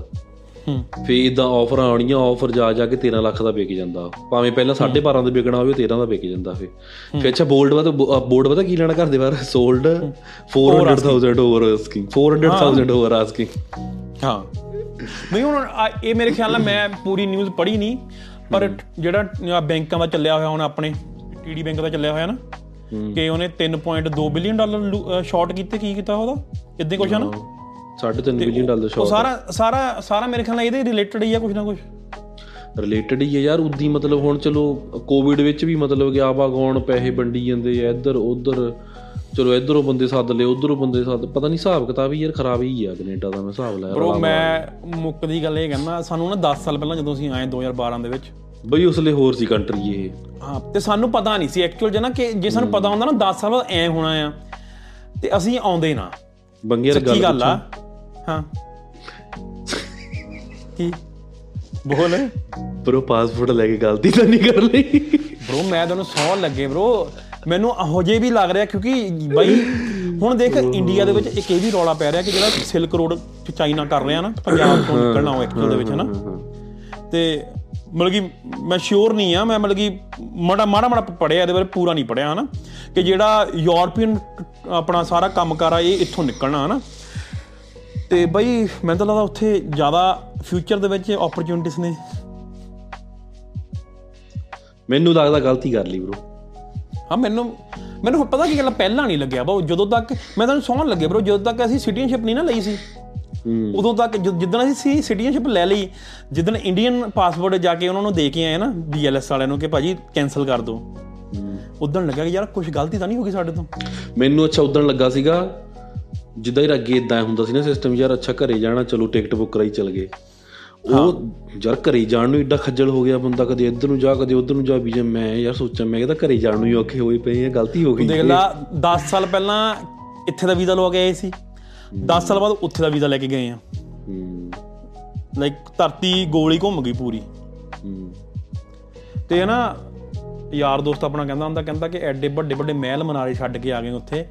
ਫਿਰ ਇੱਦਾਂ ਆਫਰਾਂ ਆਉਣੀਆਂ, ਆਫਰ ਜਾ ਜਾ ਕੇ ਤੇਰਾਂ ਲੱਖ ਦਾ ਵਿਕ ਜਾਂਦਾ, ਭਾਵੇਂ ਪਹਿਲਾਂ ਸਾਢੇ ਬਾਰਾਂ ਦਾ ਵਿਕਣਾ ਹੋਵੇ ਤੇਰਾਂ ਦਾ ਵਿਕ ਜਾਂਦਾ। ਫਿਰ ਫਿਰ ਅੱਛਾ ਬੋਲਡ ਵਾ ਬੋਰਡ ਪਤਾ ਕੀ ਲੈਣਾ ਘਰ ਦੇ ਬਾਹਰ sold four hundred thousand over asking four hundred thousand over asking. ਹਾਂ ਨਹੀਂ ਹੁਣ ਇਹ ਮੇਰੇ ਖਿਆਲ ਨਾਲ ਮੈਂ ਪੂਰੀ ਨਿਊਜ਼ ਪੜ੍ਹੀ ਨਹੀਂ, ਪਰ ਜਿਹੜਾ ਬੈਂਕਾਂ ਦਾ ਚੱਲਿਆ ਹੋਇਆ ਹੁਣ ਆਪਣੇ ਟੀ ਡੀ ਬੈਂਕ ਦਾ ਚੱਲਿਆ ਹੋਇਆ ਨਾ ਕਿ ਉਹਨੇ ਤਿੰਨ ਪੁਆਇੰਟ ਦੋ ਬਿਲੀਅਨ ਡਾਲਰ ਸ਼ਾਰਟ ਕੀਤੇ। ਕੀ ਕੀਤਾ ਉਹਦਾ ਇੱਦਾਂ ਕੁਛ ਹੈ ਨਾ ਸਾਢੇ ਤਿੰਨ ਬਿਲੀਅਨ ਡਾਲਰ ਸ਼ਾਰਟ। ਸਾਰਾ ਸਾਰਾ ਸਾਰਾ ਮੇਰੇ ਖਿਆਲ ਨਾਲ ਇਹਦੇ ਰਿਲੇਟਡ ਹੀ ਆ, ਕੁਛ ਨਾ ਕੁਛ ਰਿਲੇਟਡ ਹੀ ਆ ਯਾਰ ਉੱਦੀ। ਮਤਲਬ ਹੁਣ ਚਲੋ ਕੋਵਿਡ ਵਿੱਚ ਵੀ ਮਤਲਬ ਕਿ ਆਵਾਗੌਣ ਪੈਸੇ ਵੰਡੀ ਜਾਂਦੇ ਆ ਇੱਧਰ ਉੱਧਰ, ਚਲੋ ਇੱਧਰੋਂ ਬੰਦੇ ਸੱਦ ਲਏ ਉੱਧਰੋਂ ਬੰਦੇ ਸੱਦ, ਪਤਾ ਨਹੀਂ ਹਿਸਾਬ ਕਿਤਾਬ ਹੀ ਯਾਰ ਖਰਾਬ ਹੀ ਆ ਕੈਨੇਡਾ ਦਾ। ਮੈਂ ਹਿਸਾਬ ਲਾਇਆ ਬਰੋ ਮੈਂ ਮੁੱਕ ਦੀ ਗੱਲ ਇਹ ਕਹਿੰਦਾ ਸਾਨੂੰ ਨਾ ਦਸ ਸਾਲ ਪਹਿਲਾਂ ਜਦੋਂ ਅਸੀਂ ਆਏ ਦੋ ਹਜ਼ਾਰ ਬਾਰਾਂ ਦੇ ਵਿੱਚ ਬਈ ਉਸ ਲਈ ਹੋਰ ਸੀ ਕੰਟਰੀ ਇਹ। ਹਾਂ ਤੇ ਸਾਨੂੰ ਪਤਾ ਨਹੀਂ ਸੀ ਐਕਚੁਅਲ ਜੇ ਨਾ ਕਿ ਜੇ ਸਾਨੂੰ ਪਤਾ ਹੁੰਦਾ ਨਾ ਦਸ ਸਾਲ ਬਾਅਦ ਐਂ ਹੋਣਾ ਆ ਤੇ ਅਸੀਂ ਆਉਂਦੇ ਨਾ। ਬੰਗੇ ਸੱਚੀ ਗੱਲ ਆ। ਹਾਂ ਕੀ ਬੋਲ ਬਰੋ ਪਾਸਪੋਰਟ ਲੈ ਕੇ ਗਲਤੀ ਤਾਂ ਨਹੀਂ ਕਰ ਲਈ ਬਰੋ? ਮੈਂ ਤੁਹਾਨੂੰ ਸੌ ਲੱਗੇ ਬਰੋ ਮੈਨੂੰ ਇਹੋ ਜਿਹੇ ਵੀ ਲੱਗ ਰਿਹਾ ਕਿਉਂਕਿ ਬਈ ਹੁਣ ਦੇਖ ਇੰਡੀਆ ਦੇ ਵਿੱਚ ਇੱਕ ਇਹ ਵੀ ਰੌਲਾ ਪੈ ਰਿਹਾ ਕਿ ਜਿਹੜਾ ਸਿਲਕ ਰੋਡ ਚਾਈਨਾ ਕਰ ਰਿਹਾ ਨਾ ਪੰਜਾਬ ਤੋਂ ਨਿਕਲਣਾ ਉਹ ਐਕਚੁਅਲ ਦੇ ਵਿੱਚ ਹੈ ਨਾ, ਤੇ ਮਤਲਬ ਕਿ ਮੈਂ ਸ਼ਿਓਰ ਨਹੀਂ ਹਾਂ, ਮੈਂ ਮਤਲਬ ਕਿ ਮਾੜਾ ਮਾੜਾ ਮਾੜਾ ਪੜ੍ਹਿਆ ਇਹਦੇ ਬਾਰੇ, ਪੂਰਾ ਨਹੀਂ ਪੜ੍ਹਿਆ ਹੈ ਨਾ, ਕਿ ਜਿਹੜਾ ਯੂਰਪੀਅਨ ਆਪਣਾ ਸਾਰਾ ਕੰਮ ਕਾਰ ਆ ਇਹ ਇੱਥੋਂ ਨਿਕਲਣਾ ਹੈ ਨਾ। ਅਤੇ ਬਈ ਮੈਨੂੰ ਤਾਂ ਲੱਗਦਾ ਉੱਥੇ ਜ਼ਿਆਦਾ ਫਿਊਚਰ ਦੇ ਵਿੱਚ ਓਪਰਚੁਨਿਟੀਜ਼ ਨੇ। ਮੈਨੂੰ ਲੱਗਦਾ ਗਲਤੀ ਕਰ ਲਈ ਬਰੋ। ਹਾਂ ਮੈਨੂੰ ਮੈਨੂੰ ਪਤਾ ਕੀ ਗੱਲ ਪਹਿਲਾਂ ਨਹੀਂ ਲੱਗਿਆ ਬਾ, ਜਦੋਂ ਤੱਕ ਮੈਂ ਤੁਹਾਨੂੰ ਸੌਣ ਲੱਗੇ ਬਰੋ ਜਦੋਂ ਤੱਕ ਅਸੀਂ ਸਿਟੀਜ਼ਨਸ਼ਿਪ ਨਹੀਂ ਨਾ ਲਈ ਸੀ ਉਦੋਂ ਤੱਕ ਜਿੱਦਣ ਅਸੀਂ ਸਿਟੀਜ਼ਨਸ਼ਿਪ ਲੈ ਲਈ ਜਿੱਦਣ ਇੰਡੀਅਨ ਪਾਸਪੋਰਟ ਜਾ ਕੇ ਉਹਨਾਂ ਨੂੰ ਦੇ ਕੇ ਆਏ ਨਾ ਬੀ ਐਲ ਐਸ ਵਾਲਿਆਂ ਨੂੰ ਕਿ ਭਾਅ ਜੀ ਕੈਂਸਲ ਕਰ ਦਿਓ, ਉੱਦਣ ਲੱਗਿਆ ਕਿ ਯਾਰ ਕੁਛ ਗਲਤੀ ਤਾਂ ਨਹੀਂ ਹੋ ਗਈ ਸਾਡੇ ਤੋਂ। ਮੈਨੂੰ ਅੱਛਾ ਉੱਦਣ ਲੱਗਾ ਸੀਗਾ ਜਿੱਦਾਂ ਹੀ ਅੱਗੇ ਇੱਦਾਂ ਹੁੰਦਾ ਸੀ ਨਾ ਸਿਸਟਮ ਯਾਰ, ਅੱਛਾ ਘਰੇ ਜਾਣਾ ਚਲੋ ਟਿਕਟ ਬੁੱਕ ਕਰਾਈ ਚੱਲ ਗਏ। ਉਹ ਯਾਰ ਘਰੇ ਜਾਣ ਨੂੰ ਇੱਡਾ ਖੱਜਲ ਹੋ ਗਿਆ ਬੰਦਾ, ਕਦੇ ਇੱਧਰ ਨੂੰ ਜਾ ਕਦੇ ਉੱਧਰ ਨੂੰ ਜਾ। ਵੀ ਜੇ ਮੈਂ ਯਾਰ ਸੋਚਾਂ ਮੈਂ ਕਹਿੰਦਾ ਘਰੇ ਜਾਣ ਨੂੰ ਹੀ ਔਖੇ ਹੋਏ ਪਏ ਆ, ਗਲਤੀ ਹੋ ਗਈ। ਦੇਖ ਲਾ ਦਸ ਸਾਲ ਪਹਿਲਾਂ ਇੱਥੇ ਦਾ ਵੀਜ਼ਾ ਲਵਾ ਕੇ ਆਏ ਸੀ, ਦਸ ਸਾਲ ਬਾਅਦ ਉੱਥੇ ਦਾ ਵੀਜ਼ਾ ਲੈ ਕੇ ਗਏ ਆ। ਲਾਈਕ ਧਰਤੀ ਗੋਲੀ ਘੁੰਮ ਗਈ ਪੂਰੀ। ਤੇ ਨਾ ਯਾਰ ਦੋਸਤ ਆਪਣਾ ਕਹਿੰਦਾ ਹੁੰਦਾ, ਕਹਿੰਦਾ ਕਿ ਐਡੇ ਵੱਡੇ ਵੱਡੇ ਮਹਿਲ ਮਨਾਰੇ ਛੱਡ ਕੇ ਆ ਗਏ ਉੱਥੇ,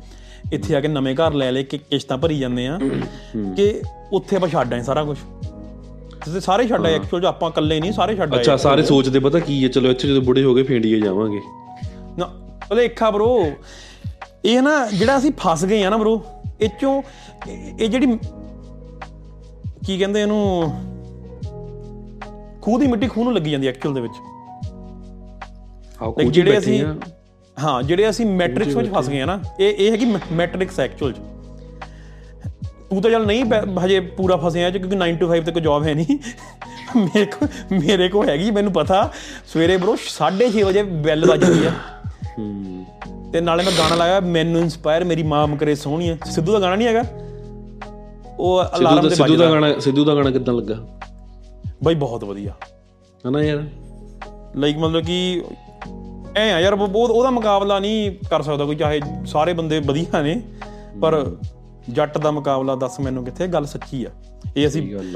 ਇੱਥੇ ਆ ਕੇ ਨਵੇਂ ਘਰ ਲੈ ਲੈ ਕੇ ਕਿਸ਼ਤਾਂ ਭਰੀ ਜਾਂਦੇ ਆ ਕਿ ਉੱਥੇ ਆਪਾਂ ਛੱਡ ਆਏ ਸਾਰਾ ਕੁਛ। ਸਾਰੇ ਛੱਡ ਆਏ ਐਕਚੁਅਲ 'ਚ, ਆਪਾਂ ਇਕੱਲੇ ਨਹੀਂ, ਸਾਰੇ ਛੱਡ ਆਏ। ਅੱਛਾ ਸਾਰੇ ਸੋਚਦੇ ਪਤਾ ਕੀ ਹੈ, ਚਲੋ ਇੱਥੇ ਜਦੋਂ ਬੁੜੇ ਹੋ ਗਏ ਫੇਂਡੀਏ ਜਾਵਾਂਗੇ। ਨਾ ਭੁਲੇਖਾ ਬਰੋ, ਇਹ ਨਾ ਜਿਹੜਾ ਅਸੀਂ ਫਸ ਗਏ ਆ ਨਾ ਬਰੋ, ਇਹ 'ਚੋਂ ਇਹ ਜਿਹੜੀ ਕੀ ਕਹਿੰਦੇ ਇਹਨੂੰ ਖੂਹ ਦੀ ਮਿੱਟੀ ਖੂਹ ਨੂੰ ਲੱਗੀ ਜਾਂਦੀ ਐਕਚੁਅਲ ਦੇ ਵਿੱਚ। ਜਿਹੜੇ ਅਸੀਂ ਹਾਂ ਜਿਹੜੇ ਅਸੀਂ ਮੈਟ੍ਰਿਕਸ ਵਿੱਚ ਫਸ ਗਏ ਆ ਨਾ, ਇਹ ਇਹ ਹੈਗੀ ਮੈਟ੍ਰਿਕਸ ਐਕਚੁਅਲ 'ਚ। ਤੂੰ ਤਾਂ ਚੱਲ ਨਹੀਂ ਹਜੇ ਪੂਰਾ ਫਸਿਆ ਕਿਉਂਕਿ ਨਾਈਨ ਟੂ ਫਾਈਵ 'ਤੇ ਕੋਈ ਜੋਬ ਹੈ ਨਹੀਂ। ਮੇਰੇ ਕੋਲ ਮੇਰੇ ਕੋਲ ਹੈਗੀ, ਮੈਨੂੰ ਪਤਾ ਸਵੇਰੇ ਬਰੋ ਸਾਢੇ ਛੇ ਵਜੇ ਬੈਲ ਵੱਜਦੀ ਆ ਅਤੇ ਨਾਲੇ ਮੈਂ ਗਾਣਾ ਲਾਇਆ ਮੈਨੂੰ ਇੰਸਪਾਇਰ ਮੇਰੀ ਮਾਮ ਕਰੇ ਸੋਹਣੀਆਂ, ਸਿੱਧੂ ਦਾ ਗਾਣਾ ਨਹੀਂ ਹੈਗਾ ਉਹ, ਅਲਾਰਮ ਦੇ ਸਿੱਧੂ ਦਾ ਗਾਣਾ। ਸਿੱਧੂ ਦਾ ਗਾਣਾ ਕਿੱਦਾਂ ਲੱਗਾ ਬਾਈ? ਬਹੁਤ ਵਧੀਆ ਹੈ ਨਾ ਯਾਰ, ਲਾਈਕ ਮਤਲਬ ਕਿ ਐਂ ਆ ਯਾਰ ਉਹਦਾ ਮੁਕਾਬਲਾ ਨਹੀਂ ਕਰ ਸਕਦਾ ਕੋਈ, ਚਾਹੇ ਸਾਰੇ ਬੰਦੇ ਵਧੀਆ ਨੇ ਪਰ ਜੱਟ ਦਾ ਮੁਕਾਬਲਾ ਦੱਸ ਮੈਨੂੰ ਕਿੱਥੇ। ਗੱਲ ਸੱਚੀ ਆ ਇਹ, ਅਸੀਂ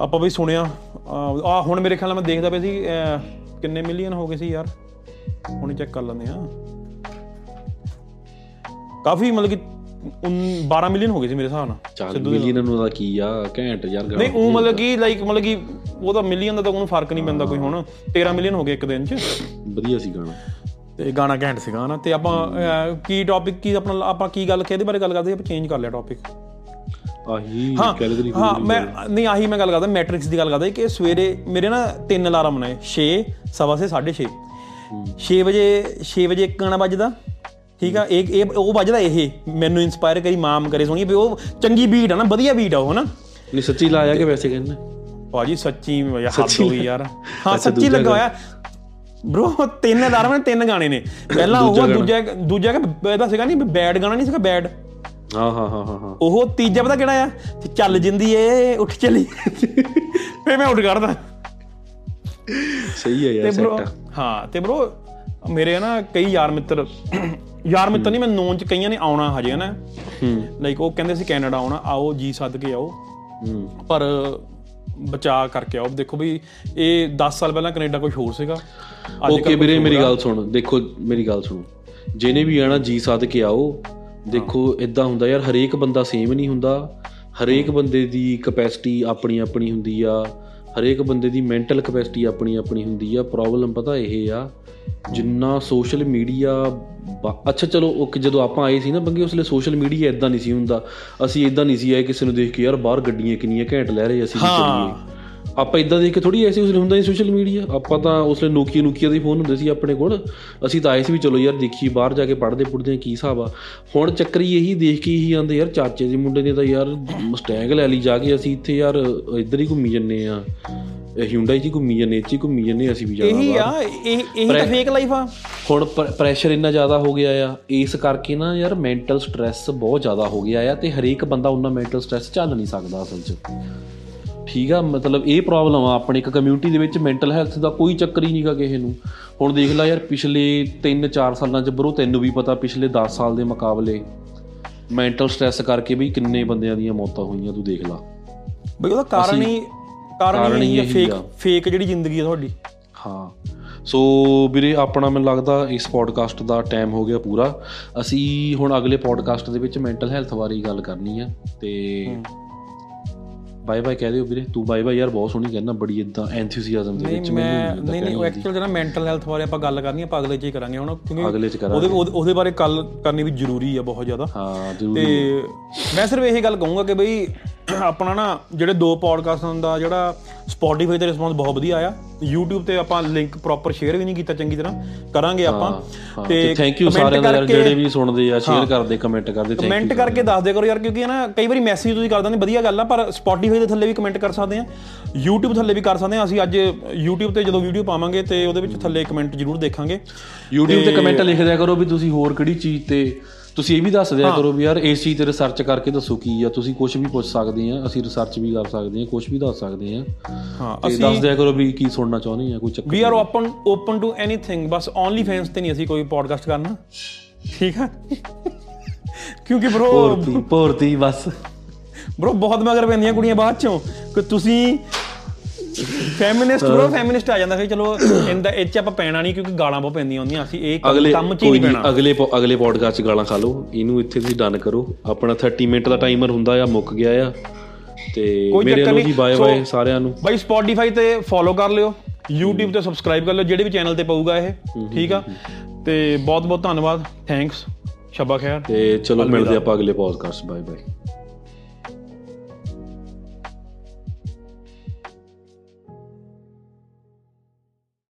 ਆਪਾਂ ਬਈ ਸੁਣਿਆ ਆਹ ਹੁਣ ਮੇਰੇ ਖਿਆਲ ਨਾਲ ਮੈਂ ਦੇਖਦਾ ਪਿਆ ਸੀ ਕਿੰਨੇ ਮਿਲੀਅਨ ਹੋ ਗਏ ਸੀ ਯਾਰ, ਹੁਣ ਚੈੱਕ ਕਰ ਲੈਂਦੇ ਹਾਂ। ਕਾਫੀ ਮਤਲਬ ਕਿ ਬਾਰਾਂ ਮਿਲੀਅਨ ਹੋ ਗਏ ਸੀ ਮੇਰੇ ਹਿਸਾਬ ਨਾਲ। ਸਿੱਧੂ ਮਿਲੀਅਨ ਨੂੰ ਦਾ ਕੀ ਆ, ਘੈਂਟ ਯਾਰ ਨਹੀਂ ਉਹ ਮਤਲਬ ਕਿ ਲਾਈਕ ਮਤਲਬ ਕਿ ਉਹਦਾ ਮਿਲੀਅਨ ਦਾ ਤਾਂ ਉਹਨੂੰ ਫਰਕ ਨਹੀਂ ਪੈਂਦਾ ਕੋਈ। ਹੁਣ ਤੇਰਾਂ ਮਿਲੀਅਨ ਹੋ ਗਏ ਇੱਕ ਦਿਨ 'ਚ। ਵਧੀਆ ਸੀ ਗਾਣਾ, ਅਤੇ ਗਾਣਾ ਘੈਂਟ ਸੀਗਾ ਨਾ। ਅਤੇ ਆਪਾਂ ਕੀ ਟੋਪਿਕ ਕੀ ਆਪਣਾ ਆਪਾਂ ਕੀ ਗੱਲ ਇਹਦੇ ਬਾਰੇ ਗੱਲ ਕਰਦੇ, ਆਪਾਂ ਚੇਂਜ ਕਰ ਲਿਆ ਟੋਪਿਕ। ਆਹੀ ਹਾਂ ਹਾਂ ਮੈਂ ਨਹੀਂ ਆਹੀ ਮੈਂ ਗੱਲ ਕਰਦਾ ਮੈਟ੍ਰਿਕਸ ਦੀ ਗੱਲ ਕਰਦਾ ਕਿ ਸਵੇਰੇ ਮੇਰੇ ਨਾ ਤਿੰਨ ਅਲਾਰਮ ਨੇ, ਛੇ ਸਵਾ ਛੇ ਸਾਢੇ ਛੇ ਛੇ ਵਜੇ ਛੇ ਵਜੇ ਇੱਕ ਗਾਣਾ ਵੱਜਦਾ, ਠੀਕ ਆ। ਇਹ ਇਹ ਉਹ ਵੱਜਦਾ ਇਹ ਮੈਨੂੰ ਇੰਸਪਾਇਰ ਕਰੀ ਮਾਮ ਕਰੇ ਸੋਹਣੀ, ਵੀ ਉਹ ਚੰਗੀ ਬੀਟ ਆ ਨਾ, ਵਧੀਆ ਬੀਟ ਆ ਉਹ ਨਾ। ਨਹੀਂ ਸੱਚੀ ਲਾਇਆ ਕਿ ਵੈਸੇ ਕਹਿੰਦੇ ਭਾਜੀ? ਸੱਚੀ ਹੱਦ ਹੋ ਗਈ ਯਾਰ। ਹਾਂ ਸੱਚੀ ਲੱਗਾ ਹੋਇਆ ਬਰੋ, ਤਿੰਨ ਅਲਾਰਮ ਨੇ, ਤਿੰਨ ਗਾਣੇ ਨੇ। ਪਹਿਲਾਂ ਉਹ ਦੂਜਾ ਦੂਜਾ ਇਹਦਾ ਸੀਗਾ ਨਹੀਂ ਬੈਡ ਗਾਣਾ ਨਹੀਂ ਸੀਗਾ ਬੈਡ। ਹਾਂ ਹਾਂ ਹਾਂ ਹਾਂ ਉਹ ਤੀਜਾ ਪਤਾ ਕਿਹੜਾ ਆ? ਚੱਲ ਜਿੰਦੀ ਏ ਉੱਠ ਚਲੀ, ਫਿਰ ਮੈਂ ਉੱਠ ਕਰਦਾ। ਸਹੀ ਹੈ ਯਾਰ ਸੈਟ ਆ। ਹਾਂ ਤੇ ਬਰੋ ਮੇਰੇ ਨਾ ਕਈ ਯਾਰ ਮਿੱਤਰ ਯਾਰ ਮਿੱਤਰ ਨਹੀਂ ਮੈਂ ਨੌਂ 'ਚ ਕਈਆਂ ਨੇ ਆਉਣਾ ਹਜੇ ਨਾ, ਲਾਈਕ ਉਹ ਕਹਿੰਦੇ ਸੀ ਕੈਨੇਡਾ ਆਉਣਾ, ਆਓ ਜੀ ਸੱਦ ਕੇ ਆਓ, ਪਰ ਬਚਾਅ ਕਰਕੇ ਆਓ। ਦੇਖੋ ਬਈ ਇਹ ਦਸ ਸਾਲ ਪਹਿਲਾਂ ਕੈਨੇਡਾ ਕੁਛ ਹੋਰ ਸੀਗਾ। ਓਕੇ ਵੀਰੇ ਮੇਰੀ ਗੱਲ ਸੁਣ, ਦੇਖੋ ਮੇਰੀ ਗੱਲ ਸੁਣੋ, ਜਿਹਨੇ ਵੀ ਆਉਣਾ ਜੀ ਸੱਦ ਕੇ ਆਓ। ਦੇਖੋ ਇੱਦਾਂ ਹੁੰਦਾ ਯਾਰ, ਹਰੇਕ ਬੰਦਾ ਸੇਮ ਨਹੀਂ ਹੁੰਦਾ, ਹਰੇਕ ਬੰਦੇ ਦੀ ਕਪੈਸਿਟੀ ਆਪਣੀ ਆਪਣੀ ਹੁੰਦੀ ਆ, ਹਰੇਕ ਬੰਦੇ ਦੀ ਮੈਂਟਲ ਕਪੈਸਿਟੀ ਆਪਣੀ ਆਪਣੀ ਹੁੰਦੀ ਆ। ਪ੍ਰੋਬਲਮ ਪਤਾ ਇਹ ਆ, ਜਿੰਨਾ ਸੋਸ਼ਲ ਮੀਡੀਆ ਅੱਛਾ ਚਲੋ ਓਕੇ, ਜਦੋਂ ਆਪਾਂ ਆਏ ਸੀ ਨਾ ਬੰਗੇ ਉਸ ਵੇਲੇ ਸੋਸ਼ਲ ਮੀਡੀਆ ਇੱਦਾਂ ਨਹੀਂ ਸੀ ਹੁੰਦਾ। ਅਸੀਂ ਇੱਦਾਂ ਨਹੀਂ ਸੀ ਆਏ ਕਿਸੇ ਨੂੰ ਦੇਖ ਕੇ ਯਾਰ ਬਾਹਰ ਗੱਡੀਆਂ ਕਿੰਨੀਆਂ ਘੈਂਟ ਲੈ ਰਹੇ ਅਸੀਂ ਚੱਲੀਏ। ਆਪਾਂ ਇੱਦਾਂ ਦੇਖ ਕੇ ਥੋੜ੍ਹੀ ਐਸੀ ਉਸ ਵੇਲੇ ਹੁੰਦਾ ਸੀ ਸੋਸ਼ਲ ਮੀਡੀਆ। ਆਪਾਂ ਤਾਂ ਉਸ ਵੇਲੇ ਨੋਕੀਆ ਨੋਕੀਆ ਦੇ ਫੋਨ ਹੁੰਦੇ ਸੀ ਆਪਣੇ ਕੋਲ। ਅਸੀਂ ਤਾਂ ਆਏ ਸੀ ਵੀ ਚਲੋ ਯਾਰ ਦੇਖੀਏ ਬਾਹਰ ਜਾ ਕੇ ਪੜ੍ਹਦੇ ਪੁੜਦੇ ਕੀ ਹਿਸਾਬ ਆ। ਹੁਣ ਚੱਕਰ ਹੀ ਇਹੀ ਦੇਖ ਕੇ ਹੀ ਆਉਂਦੇ ਯਾਰ, ਚਾਚੇ ਦੇ ਮੁੰਡੇ ਨੇ ਤਾਂ ਯਾਰ ਮਸਟੈਂਗ ਲੈ ਲਈ ਜਾ ਕੇ, ਅਸੀਂ ਇੱਥੇ ਯਾਰ ਇੱਧਰ ਹੀ ਘੁੰਮੀ ਜਾਂਦੇ ਹਾਂ, ਹਿਊਂਡਾਈ 'ਚ ਹੀ ਘੁੰਮੀ ਜਾਂਦੇ, ਇੱਥੇ ਹੀ ਘੁੰਮੀ ਜਾਂਦੇ ਅਸੀਂ ਵੀ ਜ਼ਿਆਦਾ। ਹੁਣ ਪ੍ਰੈਸ਼ਰ ਇੰਨਾ ਜ਼ਿਆਦਾ ਹੋ ਗਿਆ ਆ, ਇਸ ਕਰਕੇ ਨਾ ਯਾਰ ਮੈਂਟਲ ਸਟਰੈਸ ਬਹੁਤ ਜ਼ਿਆਦਾ ਹੋ ਗਿਆ ਆ, ਅਤੇ ਹਰੇਕ ਬੰਦਾ ਓਨਾ ਮੈਂਟਲ ਸਟਰੈਸ ਝੱਲ ਨਹੀਂ ਸਕਦਾ ਅਸਲ 'ਚ, ਠੀਕ ਆ। ਮਤਲਬ ਇਹ ਪ੍ਰੋਬਲਮ ਆ ਆਪਣੀ ਇੱਕ ਕਮਿਊਨਿਟੀ ਦੇ ਵਿੱਚ, ਮੈਂਟਲ ਹੈਲਥ ਦਾ ਕੋਈ ਚੱਕਰ ਹੀ ਨਹੀਂ ਗਾ ਕਿਸੇ ਨੂੰ। ਹੁਣ ਦੇਖ ਲਾ ਯਾਰ ਪਿਛਲੇ ਤਿੰਨ ਚਾਰ ਸਾਲਾਂ 'ਚ ਬਰੋ ਤੈਨੂੰ ਵੀ ਪਤਾ, ਪਿਛਲੇ ਦਸ ਸਾਲ ਦੇ ਮੁਕਾਬਲੇ ਮੈਂਟਲ ਸਟਰੈਸ ਕਰਕੇ ਵੀ ਕਿੰਨੇ ਬੰਦਿਆਂ ਦੀਆਂ ਮੌਤਾਂ ਹੋਈਆਂ ਤੂੰ ਦੇਖ ਲਾ ਬਈ। ਉਹਦਾ ਕਾਰਨ ਹੀ ਕਾਰਨ ਹੀ ਫੇਕ ਫੇਕ ਜਿਹੜੀ ਜ਼ਿੰਦਗੀ ਆ ਤੁਹਾਡੀ। ਹਾਂ ਸੋ ਵੀਰੇ ਆਪਣਾ ਮੈਨੂੰ ਲੱਗਦਾ ਇਸ ਪੋਡਕਾਸਟ ਦਾ ਟਾਈਮ ਹੋ ਗਿਆ ਪੂਰਾ। ਅਸੀਂ ਹੁਣ ਅਗਲੇ ਪੋਡਕਾਸਟ ਦੇ ਵਿੱਚ ਮੈਂਟਲ ਹੈਲਥ ਬਾਰੇ ਗੱਲ ਕਰਨੀ ਆ। ਅਤੇ ਬਾਏ ਬਾਏ ਕਹਿ ਦਿਓ ਵੀਰੇ। ਤੂੰ ਬਾਏ ਬਾਏ ਯਾਰ ਬਹੁਤ ਸੋਹਣੀ ਕਹਿੰਦਾ, ਬੜੀ ਇੱਦਾਂ ਐਂਥੂਸੀਆਜ਼ਮ ਦੇ ਵਿੱਚ। ਮੈਂ ਨਹੀਂ ਨਹੀਂ ਐਕਚੁਅਲ ਜਿਹੜਾ ਮੈਂਟਲ ਹੈਲਥ ਬਾਰੇ ਆਪਾਂ ਗੱਲ ਕਰਨੀ ਆਪਾਂ ਅਗਲੇ 'ਚ ਹੀ ਕਰਾਂਗੇ ਹੁਣ, ਕਿਉਂਕਿ ਅਗਲੇ 'ਚ ਕਰਾਂਗੇ ਉਹਦੇ ਬਾਰੇ ਗੱਲ ਕਰਨੀ ਵੀ ਜ਼ਰੂਰੀ ਆ ਬਹੁਤ ਜ਼ਿਆਦਾ। ਹਾਂ ਜ਼ਰੂਰੀ। ਅਤੇ ਮੈਂ ਸਿਰਫ ਇਹੀ ਗੱਲ ਕਹੂੰਗਾ ਕਿ ਬਈ ਆਪਣਾ ਨਾ ਜਿਹੜੇ ਦੋ ਪੋਡਕਾਸਟਾਂ ਦਾ ਜਿਹੜਾ ਸਪੋਟੀਫਾਈ 'ਤੇ ਰਿਸਪਾਂਸ ਬਹੁਤ ਵਧੀਆ ਆ। ਯੂਟਿਊਬ 'ਤੇ ਆਪਾਂ ਲਿੰਕ ਪ੍ਰੋਪਰ ਸ਼ੇਅਰ ਵੀ ਨਹੀਂ ਕੀਤਾ ਚੰਗੀ ਤਰ੍ਹਾਂ, ਕਰਾਂਗੇ ਆਪਾਂ। ਅਤੇ ਥੈਂਕ ਯੂ ਸਾਰਿਆਂ ਦਾ ਯਾਰ ਜਿਹੜੇ ਵੀ ਸੁਣਦੇ ਆ, ਸ਼ੇਅਰ ਕਰਦੇ, ਕਮੈਂਟ ਕਰਦੇ, ਕਮੈਂਟ ਕਰਕੇ ਦੱਸ ਦਿਆ ਕਰੋ ਯਾਰ, ਕਿਉਂਕਿ ਨਾ ਕਈ ਵਾਰੀ ਮੈਸੇਜ ਤੁਸੀਂ ਕਰ ਦਿੰਦੇ, ਵਧੀਆ ਗੱਲ ਆ, ਪਰ ਸਪੋਟੀਫਾਈ ਦੇ ਥੱਲੇ ਵੀ ਕਮੈਂਟ ਕਰ ਸਕਦੇ ਹਾਂ, ਯੂਟਿਊਬ ਥੱਲੇ ਵੀ ਕਰ ਸਕਦੇ ਹਾਂ। ਅਸੀਂ ਅੱਜ ਯੂਟਿਊਬ 'ਤੇ ਜਦੋਂ ਵੀਡੀਓ ਪਾਵਾਂਗੇ ਅਤੇ ਉਹਦੇ ਵਿੱਚ ਥੱਲੇ ਕਮੈਂਟ ਜ਼ਰੂਰ ਦੇਖਾਂਗੇ। ਯੂਟਿਊਬ 'ਤੇ ਕਮੈਂਟ ਲਿਖ ਦਿਆ ਕਰੋ ਵੀ ਤੁਸੀਂ ਹੋਰ ਕਿਹੜੀ ਚੀਜ਼ 'ਤੇ ਤੁਸੀਂ ਇਹ ਵੀ ਦੱਸ ਦਿਆ ਕਰੋ ਵੀ ਯਾਰ ਇਸ ਚੀਜ਼ 'ਤੇ ਰਿਸਰਚ ਕਰਕੇ ਦੱਸੋ ਕੀ ਆ, ਤੁਸੀਂ ਕੁਛ ਵੀ ਪੁੱਛ ਸਕਦੇ ਹਾਂ, ਅਸੀਂ ਰਿਸਰਚ ਵੀ ਕਰ ਸਕਦੇ ਹਾਂ, ਕੁਛ ਵੀ ਦੱਸ ਸਕਦੇ ਹਾਂ, ਦੱਸ ਦਿਆ ਕਰੋ ਵੀ ਕੀ ਸੁਣਨਾ ਚਾਹੁੰਦੇ ਆ, ਕੋਈ ਚੱਕਰ। We are open open to anything, ਬਸ ਓਨਲੀ ਫੈਨਸ 'ਤੇ ਨਹੀਂ ਅਸੀਂ ਕੋਈ ਪੋਡਕਾਸਟ ਕਰਨਾ, ਠੀਕ ਆ, ਕਿਉਂਕਿ ਬਰੋ ਭੋਰਤੀ ਬਸ ਬਰੋ ਬਹੁਤ ਮਗਰ ਪੈਂਦੀਆਂ ਕੁੜੀਆਂ ਬਾਅਦ 'ਚੋਂ ਕਿ ਤੁਸੀਂ ਫੈਮਿਨਿਸਟ ਬਰੋ ਫੈਮਿਨਿਸਟ ਆ ਜਾਂਦਾ ਫਿਰ। ਚਲੋ ਇਹਦਾ ਇਹ 'ਚ ਆਪਾਂ ਪੈਣਾ ਨਹੀਂ ਕਿਉਂਕਿ ਗਾਲਾਂ ਬਹੁਤ ਪੈਂਦੀਆਂ ਹੁੰਦੀਆਂ, ਅਸੀਂ ਇਹ ਕੰਮ 'ਚ ਨਹੀਂ ਪੈਣਾ। ਅਗਲੇ ਅਗਲੇ ਪੋਡਕਾਸਟ 'ਚ ਗਾਲਾਂ ਖਾ ਲਓ, ਇਹਨੂੰ ਇੱਥੇ ਤੁਸੀਂ ਡਨ ਕਰੋ। ਆਪਣਾ ਥਰਟੀ ਮਿੰਟ ਦਾ ਟਾਈਮਰ ਹੁੰਦਾ ਆ, ਮੁੱਕ ਗਿਆ ਆ, ਤੇ ਮੇਰੇ ਵੱਲੋਂ ਜੀ ਬਾਏ ਬਾਏ ਸਾਰਿਆਂ ਨੂੰ। ਬਾਈ ਸਪੋਟੀਫਾਈ ਤੇ ਫੋਲੋ ਕਰ ਲਿਓ, YouTube ਤੇ ਸਬਸਕ੍ਰਾਈਬ ਕਰ ਲਿਓ, ਜਿਹੜੇ ਵੀ ਚੈਨਲ ਤੇ ਪਊਗਾ ਇਹ, ਠੀਕ ਆ। ਤੇ ਬਹੁਤ ਬਹੁਤ ਧੰਨਵਾਦ, ਥੈਂਕਸ, ਸ਼ਬਾ ਖੈਰ, ਤੇ ਚਲੋ ਮਿਲਦੇ ਆਪਾਂ ਅਗਲੇ ਪੋਡਕਾਸਟ। Bye bye.